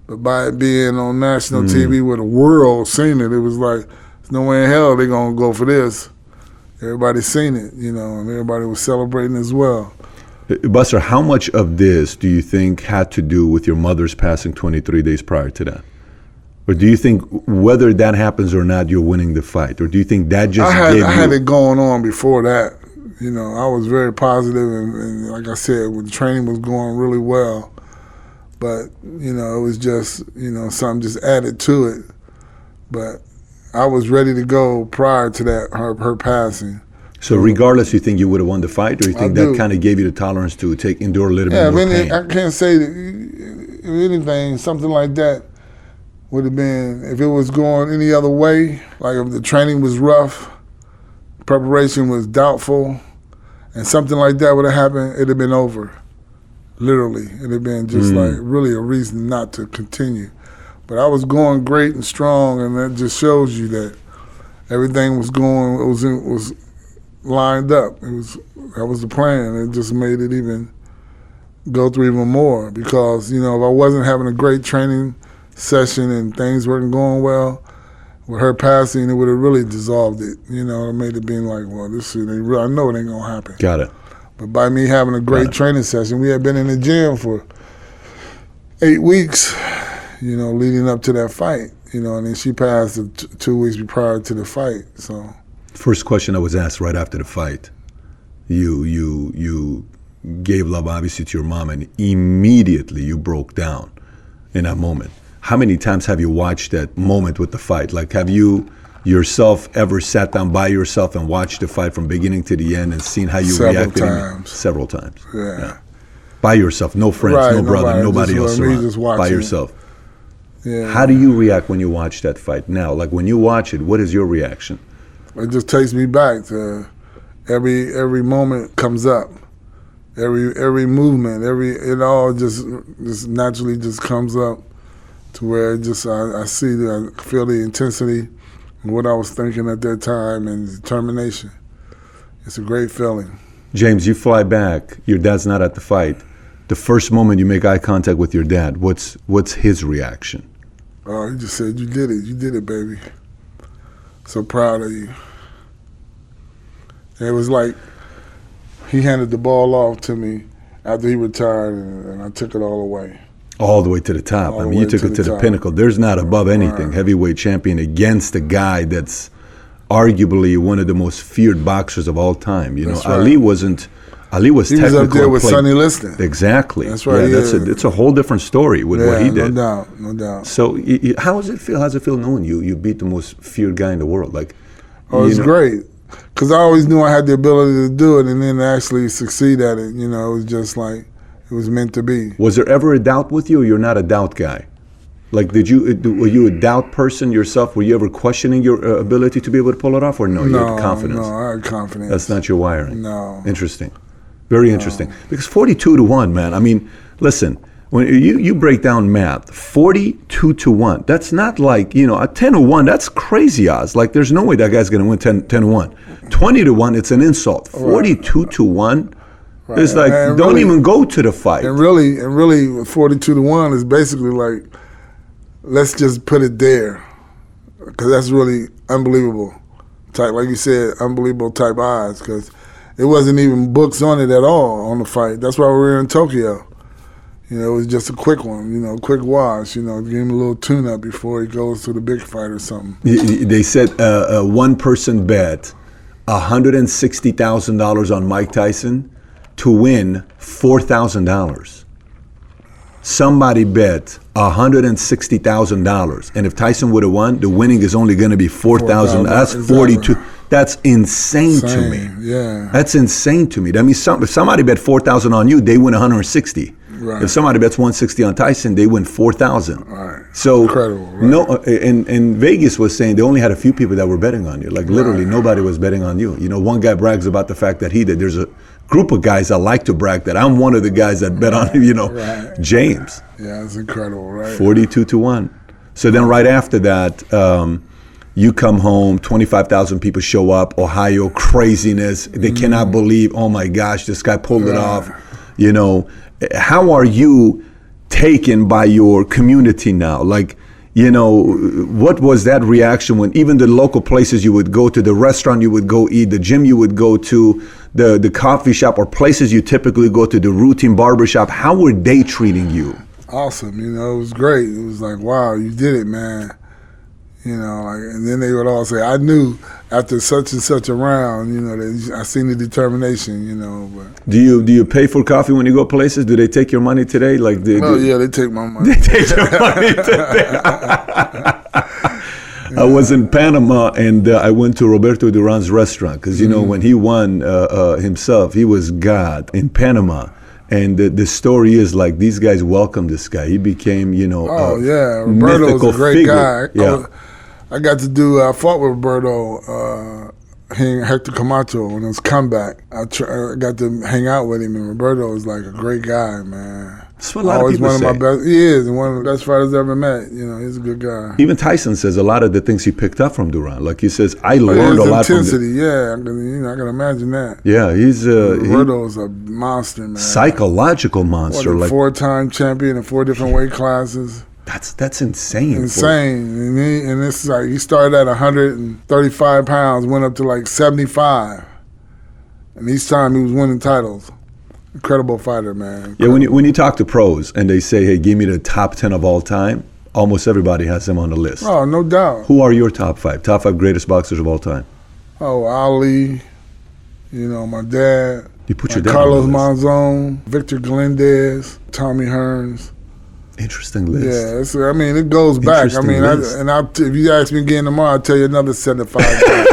But by it being on national TV where the world seen it, it was like, there's no way in hell they're going to go for this. Everybody seen it, and everybody was celebrating as well. Buster, how much of this do you think had to do with your mother's passing 23 days prior to that? Or do you think whether that happens or not, you're winning the fight? Or do you think that just I had it going on before that. You know, I was very positive, and like I said, the training was going really well. But, you know, it was just, you know, something just added to it. But I was ready to go prior to that, her passing. So regardless, you think you would have won the fight, or you think that kind of gave you the tolerance to endure a little bit more pain? I can't say that, if anything, something like that would have been, if it was going any other way, like if the training was rough, preparation was doubtful, and something like that would have happened, it would have been over. Literally, it would have been just like really a reason not to continue. But I was going great and strong, and that just shows you that everything was going, it was lined up. That was the plan. It just made it even go through even more because, you know, if I wasn't having a great training session and things weren't going well, with her passing, it would have really dissolved it. You know, it made it being like, well, this shit ain't real. I know it ain't going to happen. Got it. But by me having a great training session, we had been in the gym for 8 weeks, you know, leading up to that fight. You know, and then she passed 2 weeks prior to the fight, so. First question I was asked right after the fight, you gave love, obviously, to your mom, and immediately you broke down in that moment. How many times have you watched that moment with the fight? Like, have you yourself ever sat down by yourself and watched the fight from beginning to the end and seen how you reacted? Several times. Yeah. By yourself, no friends, no brother, nobody else around, by yourself. Yeah. How do you react when you watch that fight now? Like, when you watch it, what is your reaction? It just takes me back to every moment comes up. Every movement, it all just naturally just comes up to where it just I feel the intensity and what I was thinking at that time and determination. It's a great feeling. James, you fly back. Your dad's not at the fight. The first moment you make eye contact with your dad, what's his reaction? Oh, he just said, "You did it. You did it, baby. So proud of you." And it was like he handed the ball off to me after he retired, and I took it all away. All the way to the top. I mean, you took it to the pinnacle. There's not above anything. Right. Heavyweight champion against a guy that's arguably one of the most feared boxers of all time. You know, right. Ali was technical. He was up there with Sonny Liston. Exactly. That's right. Yeah, it's a whole different story with what he did. No doubt. So how does it feel? How does it feel knowing you beat the most feared guy in the world? Like, it's great. Because I always knew I had the ability to do it and then actually succeed at it. You know, it was just like, it was meant to be. Was there ever a doubt with you, or you're not a doubt guy? Like, were you a doubt person yourself? Were you ever questioning your ability to be able to pull it off, or no, you had confidence? No, I had confidence. That's not your wiring. No. Interesting. Very interesting. Because 42 to 1, man. I mean, listen, when you break down math, 42 to 1, that's not like, you know, a 10 to 1, that's crazy odds. Like, there's no way that guy's going to win 10 to 1. 20 to 1, it's an insult. 42 to 1, right. It's like, and don't really, even go to the fight. And really, 42 to 1 is basically like, let's just put it there. Because that's really unbelievable. Like you said, unbelievable type odds, because it wasn't even books on it at all on the fight. That's why we were in Tokyo. You know, it was just a quick one, you know, quick wash, you know, give him a little tune-up before he goes to the big fight or something. They said a one-person bet, $160,000 on Mike Tyson to win $4,000. Somebody bet $160,000, and if Tyson would have won, the winning is only going to be $4,000. That's 42. That's insane to me. Yeah, that's insane to me. That means if somebody bet $4,000 on you, they win $160. Right. If somebody bets $160 on Tyson, they win $4,000. Right. So incredible. Right. No, and Vegas was saying they only had a few people that were betting on you. Like, literally, nobody was betting on you. You know, one guy brags about the fact that he did. There's a group of guys that like to brag that I'm one of the guys that bet on him. You know, James. Yeah, it's incredible, right? 42 to 1. So then, right after that, you come home. 25,000 people show up. Ohio, craziness. They cannot believe. Oh my gosh, this guy pulled it off. You know. How are you taken by your community now? Like, you know, what was that reaction when even the local places you would go to, the restaurant you would go eat, the gym you would go to, the coffee shop or places you typically go to, the routine barbershop, how were they treating you? awesome. You know, it was great. It was like, wow, you did it, man. You know, like, and then they would all say, I knew after such and such a round, you know, that I seen the determination, you know. But do you pay for coffee when you go places? Do they take your money today? Like, yeah, they take my money. They take your money today. I was in Panama, and I went to Roberto Duran's restaurant because, you know, when he won himself, he was God in Panama. And the story is, like, these guys welcomed this guy. He became, you know, Roberto's a great figure. Guy. Yeah. I fought with Roberto, Hector Camacho on his comeback. I got to hang out with him, and Roberto is like a great guy, man. That's what a lot of people say. Always one of my best. He is one of the best fighters I've ever met. You know, he's a good guy. Even Tyson says a lot of the things he picked up from Duran. Like he says, I learned a lot from his intensity. Yeah, I can imagine that. Yeah, he's Roberto's a monster, man. Psychological monster. Like four-time champion in four different weight classes. That's insane. And it's like he started at 135 pounds, went up to like 75, and each time he was winning titles. Incredible fighter, man. Incredible. Yeah, when you talk to pros and they say, hey, give me the top 10 of all time, almost everybody has him on the list. Oh, no doubt. Who are your top five? Top five greatest boxers of all time? Oh, Ali, you know, my dad. You put your dad Carlos Monzon, Victor Glendez, Tommy Hearns. Interesting list. Yeah, it goes back. If you ask me again tomorrow, I'll tell you another 75 guys.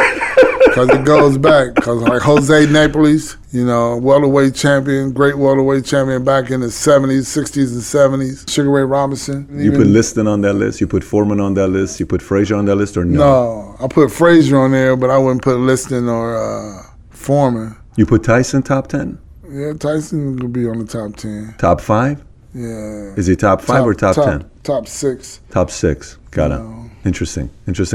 Because it goes back. Because like Jose Napoles, you know, great welterweight champion back in the 60s and 70s. Sugar Ray Robinson. You put Liston on that list? You put Foreman on that list? You put Frazier on that list or no? No, I put Frazier on there, but I wouldn't put Liston or Foreman. You put Tyson top 10? Yeah, Tyson could be on the top 10. Top 5? Yeah. Is he top 5 or top 10? Top 6. Top 6. Got it. No. Interesting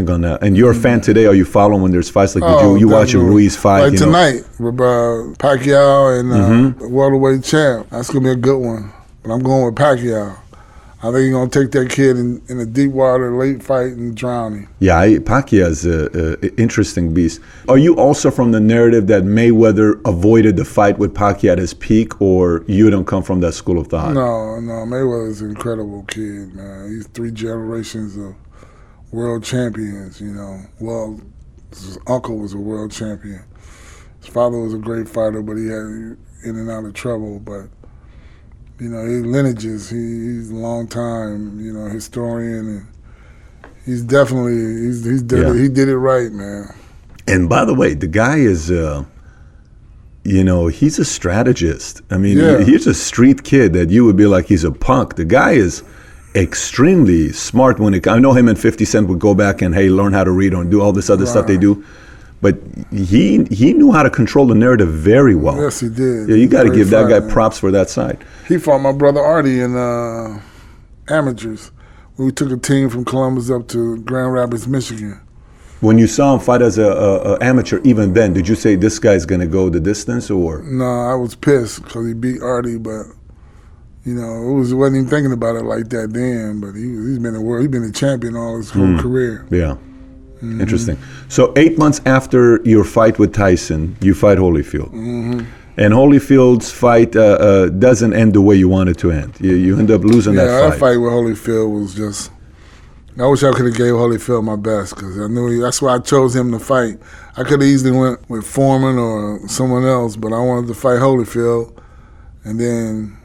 on that. And you're a fan today. Are you following when there's fights? Like, you watching Ruiz fight? Like tonight, with Pacquiao and the welterweight champ. That's going to be a good one. But I'm going with Pacquiao. I think he's going to take that kid in a deep water, late fight, and drown him. Yeah, Pacquiao's an interesting beast. Are you also from the narrative that Mayweather avoided the fight with Pacquiao at his peak, or you don't come from that school of thought? No, Mayweather's an incredible kid, man. He's 3 generations of world champions, you know. Well, his uncle was a world champion. His father was a great fighter, but he had in and out of trouble. But, you know, his lineages, he's a long time, you know, historian. And he's definitely, he did it right, man. And by the way, the guy is, you know, he's a strategist. I mean, he's a street kid that you would be like, he's a punk. The guy is extremely smart when it comes. I know him and 50 Cent would go back and, hey, learn how to read and do all this other stuff they do. But he knew how to control the narrative very well. Yes, he did. Yeah, you got to give that guy props for that side. He fought my brother Artie in amateurs. We took a team from Columbus up to Grand Rapids, Michigan. When you saw him fight as an amateur, even then, did you say this guy's going to go the distance or? No, I was pissed because he beat Artie, but you know, wasn't even thinking about it like that then, but he's been a champion all his whole career. Yeah, interesting. So 8 months after your fight with Tyson, you fight Holyfield. And Holyfield's fight doesn't end the way you want it to end. You end up losing that fight. Yeah, that fight with Holyfield was just, I wish I could have gave Holyfield my best because I knew that's why I chose him to fight. I could have easily went with Foreman or someone else, but I wanted to fight Holyfield and then,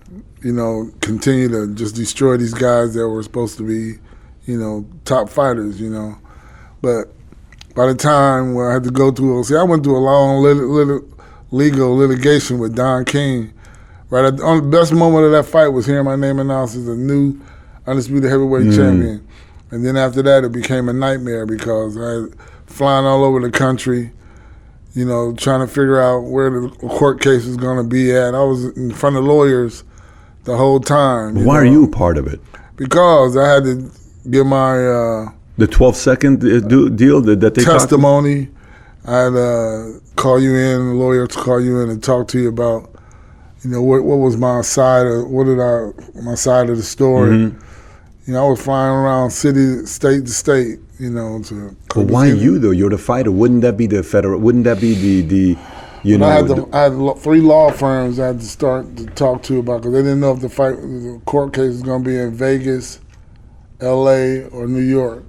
you know, continue to just destroy these guys that were supposed to be, you know, top fighters, you know. But by the time where I had to go through, I went through a long legal litigation with Don King. Right, the best moment of that fight was hearing my name announced as a new undisputed heavyweight champion. And then after that, it became a nightmare because I was flying all over the country, you know, trying to figure out where the court case was going to be at. I was in front of lawyers the whole time. Why are you part of it? Because I had to give my the 12-second deal that they testimony. I had to call you in, lawyers call you in and talk to you about, you know, what was my side of my side of the story. You know, I was flying around state to state. You know, to. But why you though? You're the fighter. Wouldn't that be the federal? Wouldn't that be the You know, I had 3 law firms I had to start to talk to about, because they didn't know if the court case was going to be in Vegas, L.A., or New York.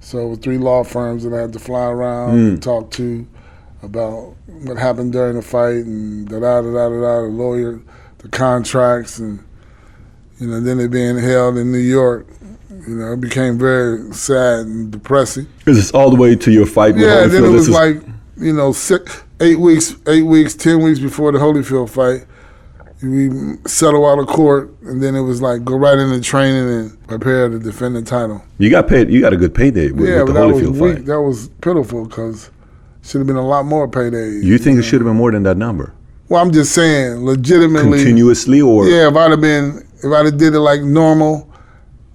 So with 3 law firms that I had to fly around and talk to about what happened during the fight and the lawyer, the contracts, and then it being held in New York. It became very sad and depressing. Because it's all the way to your fight with Holyfield. Yeah, then it was like, 8 weeks, 10 weeks before the Holyfield fight, we settle out of court, and then it was like go right into training and prepare to defend the title. You got paid. You got a good payday with the Holyfield fight. That was pitiful, because should have been a lot more paydays. You think it should have been more than that number? Well, I'm just saying, legitimately. Continuously, or? Yeah, if I'd have did it like normal,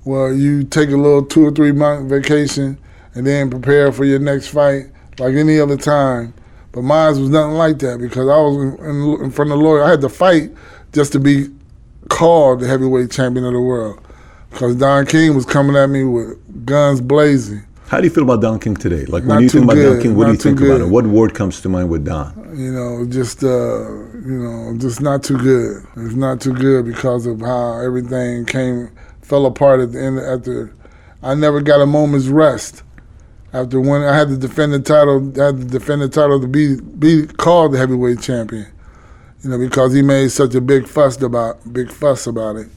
well, you take a little 2 or 3 month vacation and then prepare for your next fight like any other time. But mine was nothing like that, because I was in front of the lawyer. I had to fight just to be called the heavyweight champion of the world, because Don King was coming at me with guns blazing. How do you feel about Don King today? Like, when you think about Don King, what do you think about him? What word comes to mind with Don? Just not too good. It's not too good because of how everything fell apart at the end. I never got a moment's rest. After winning, I had to defend the title. I had to defend the title to be called the heavyweight champion. Because he made such a big fuss about it.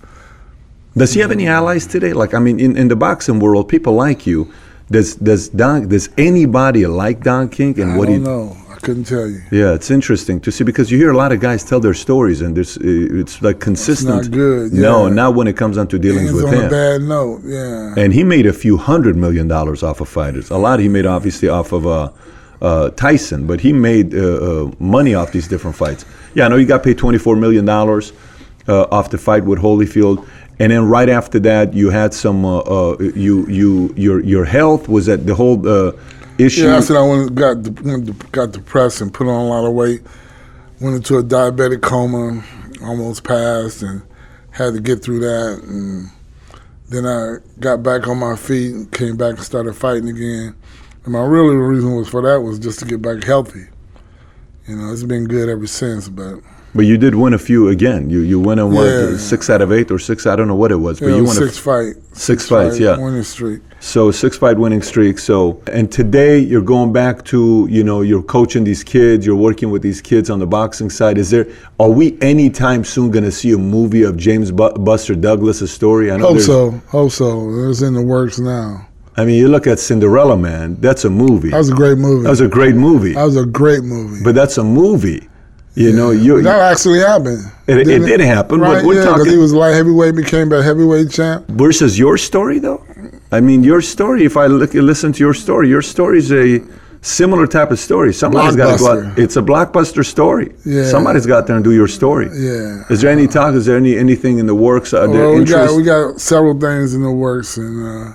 Does he have any allies today? Like, in the boxing world, people like you. Does anybody like Don King? And I don't know. I couldn't tell you. Yeah, it's interesting to see, because you hear a lot of guys tell their stories, and it's like consistent. It's not good. Yeah. No, not when it comes down to dealings with him. It's on a bad note, yeah. And he made a few $100 million off of fighters. A lot he made, obviously, off of Tyson, but he made money off these different fights. Yeah, I know you got paid $24 million off the fight with Holyfield. And then right after that, you had some. Your health was at the whole issue. Yeah, I said I got depressed and put on a lot of weight. Went into a diabetic coma, almost passed, and had to get through that. And then I got back on my feet and came back and started fighting again. And my real reason was for that was just to get back healthy. It's been good ever since, but. But you did win a few again. You won on what, 6 out of 8 or 6, I don't know what it was. But you won 6 fights, winning streak. So 6-fight winning streak. So, and today you're going back to, you're coaching these kids, you're working with these kids on the boxing side. Are we anytime soon going to see a movie of James Buster Douglas' story? I know hope so. It's in the works now. You look at Cinderella Man, that's a movie. That was a great movie. But that's a movie. That actually happened. It did happen. Right? Because he was light heavyweight, became a heavyweight champ. Versus your story, though? Your story, if I listen to your story is a similar type of story. Somebody's got to go out. It's a blockbuster story. Yeah. Somebody's got there and do your story. Yeah. Is there any talk? Is there anything in the works? We got several things in the works. And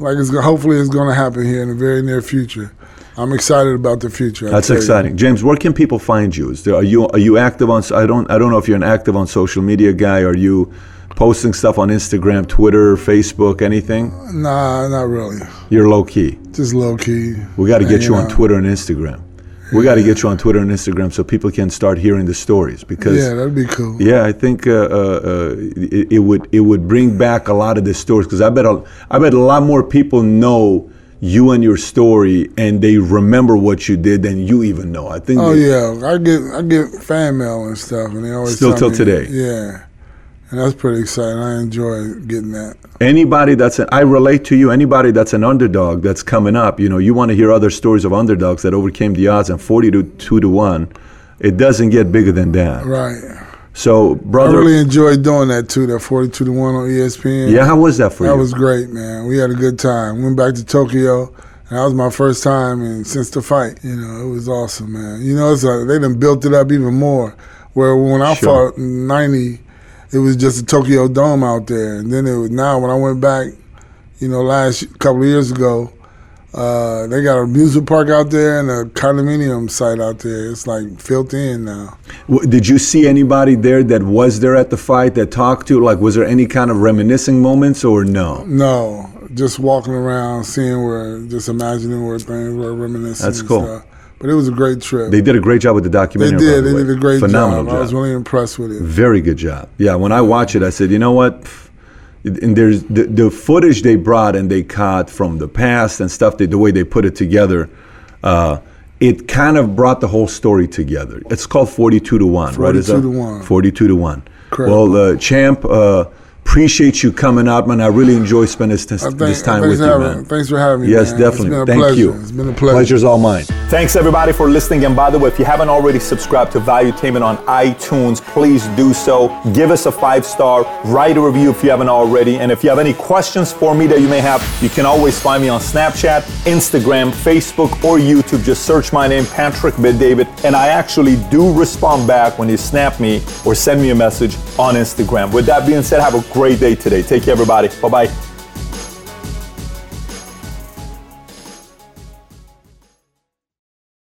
hopefully it's going to happen here in the very near future. I'm excited about the future. That's exciting. James, where can people find you? Are you active on? I don't know if you're an active on social media guy. Are you posting stuff on Instagram, Twitter, Facebook, anything? Nah, not really. You're low key. Just low key. We got to get you on Twitter and Instagram. We got to get you on Twitter and Instagram so people can start hearing the stories. Because that'd be cool. Yeah, I think it would bring back a lot of the stories, because I bet a lot more people know you and your story, and they remember what you did than you even know. I think. Oh yeah, I get fan mail and stuff, and they always still till today. Yeah, and that's pretty exciting. I enjoy getting that. Anybody I relate to you. Anybody that's an underdog that's coming up, you want to hear other stories of underdogs that overcame the odds, and 42 to 1, it doesn't get bigger than that. Right. So, brother, I really enjoyed doing that too. That 42 to 1 on ESPN. Yeah, how was that for you? That was great, man. We had a good time. Went back to Tokyo, and that was my first time since the fight. It was awesome, man. They done built it up even more. Where when I fought in '90, it was just a Tokyo Dome out there, and then now when I went back, couple of years ago, they got a music park out there and a condominium site out there. It's like filled in now. Did you see anybody there that was there at the fight that talked to? Like, was there any kind of reminiscing moments or no? No, just walking around, just imagining where things were, reminiscing. That's cool. Stuff. But it was a great trip. They did a great job with the documentary. They did. They did a great job. Phenomenal job. I was really impressed with it. Very good job. Yeah, when I watched it, I said, you know what? And there's the footage they brought and they caught from the past and stuff, the way they put it together, it kind of brought the whole story together. It's called 42 to 1, right? 42 to 1. Correct. Well, champ, appreciate you coming out, man. I really enjoy spending this time with you, man. Thanks for having me. Yes, man. Definitely. Thank you. It's been a pleasure. Pleasure's all mine. Thanks, everybody, for listening. And by the way, if you haven't already subscribed to Valuetainment on iTunes, please do so. Give us a 5-star. Write a review if you haven't already. And if you have any questions for me that you may have, you can always find me on Snapchat, Instagram, Facebook, or YouTube. Just search my name, Patrick Bedevi. And I actually do respond back when you snap me or send me a message on Instagram. With that being said, have a great day today. Take care, everybody. Bye-bye.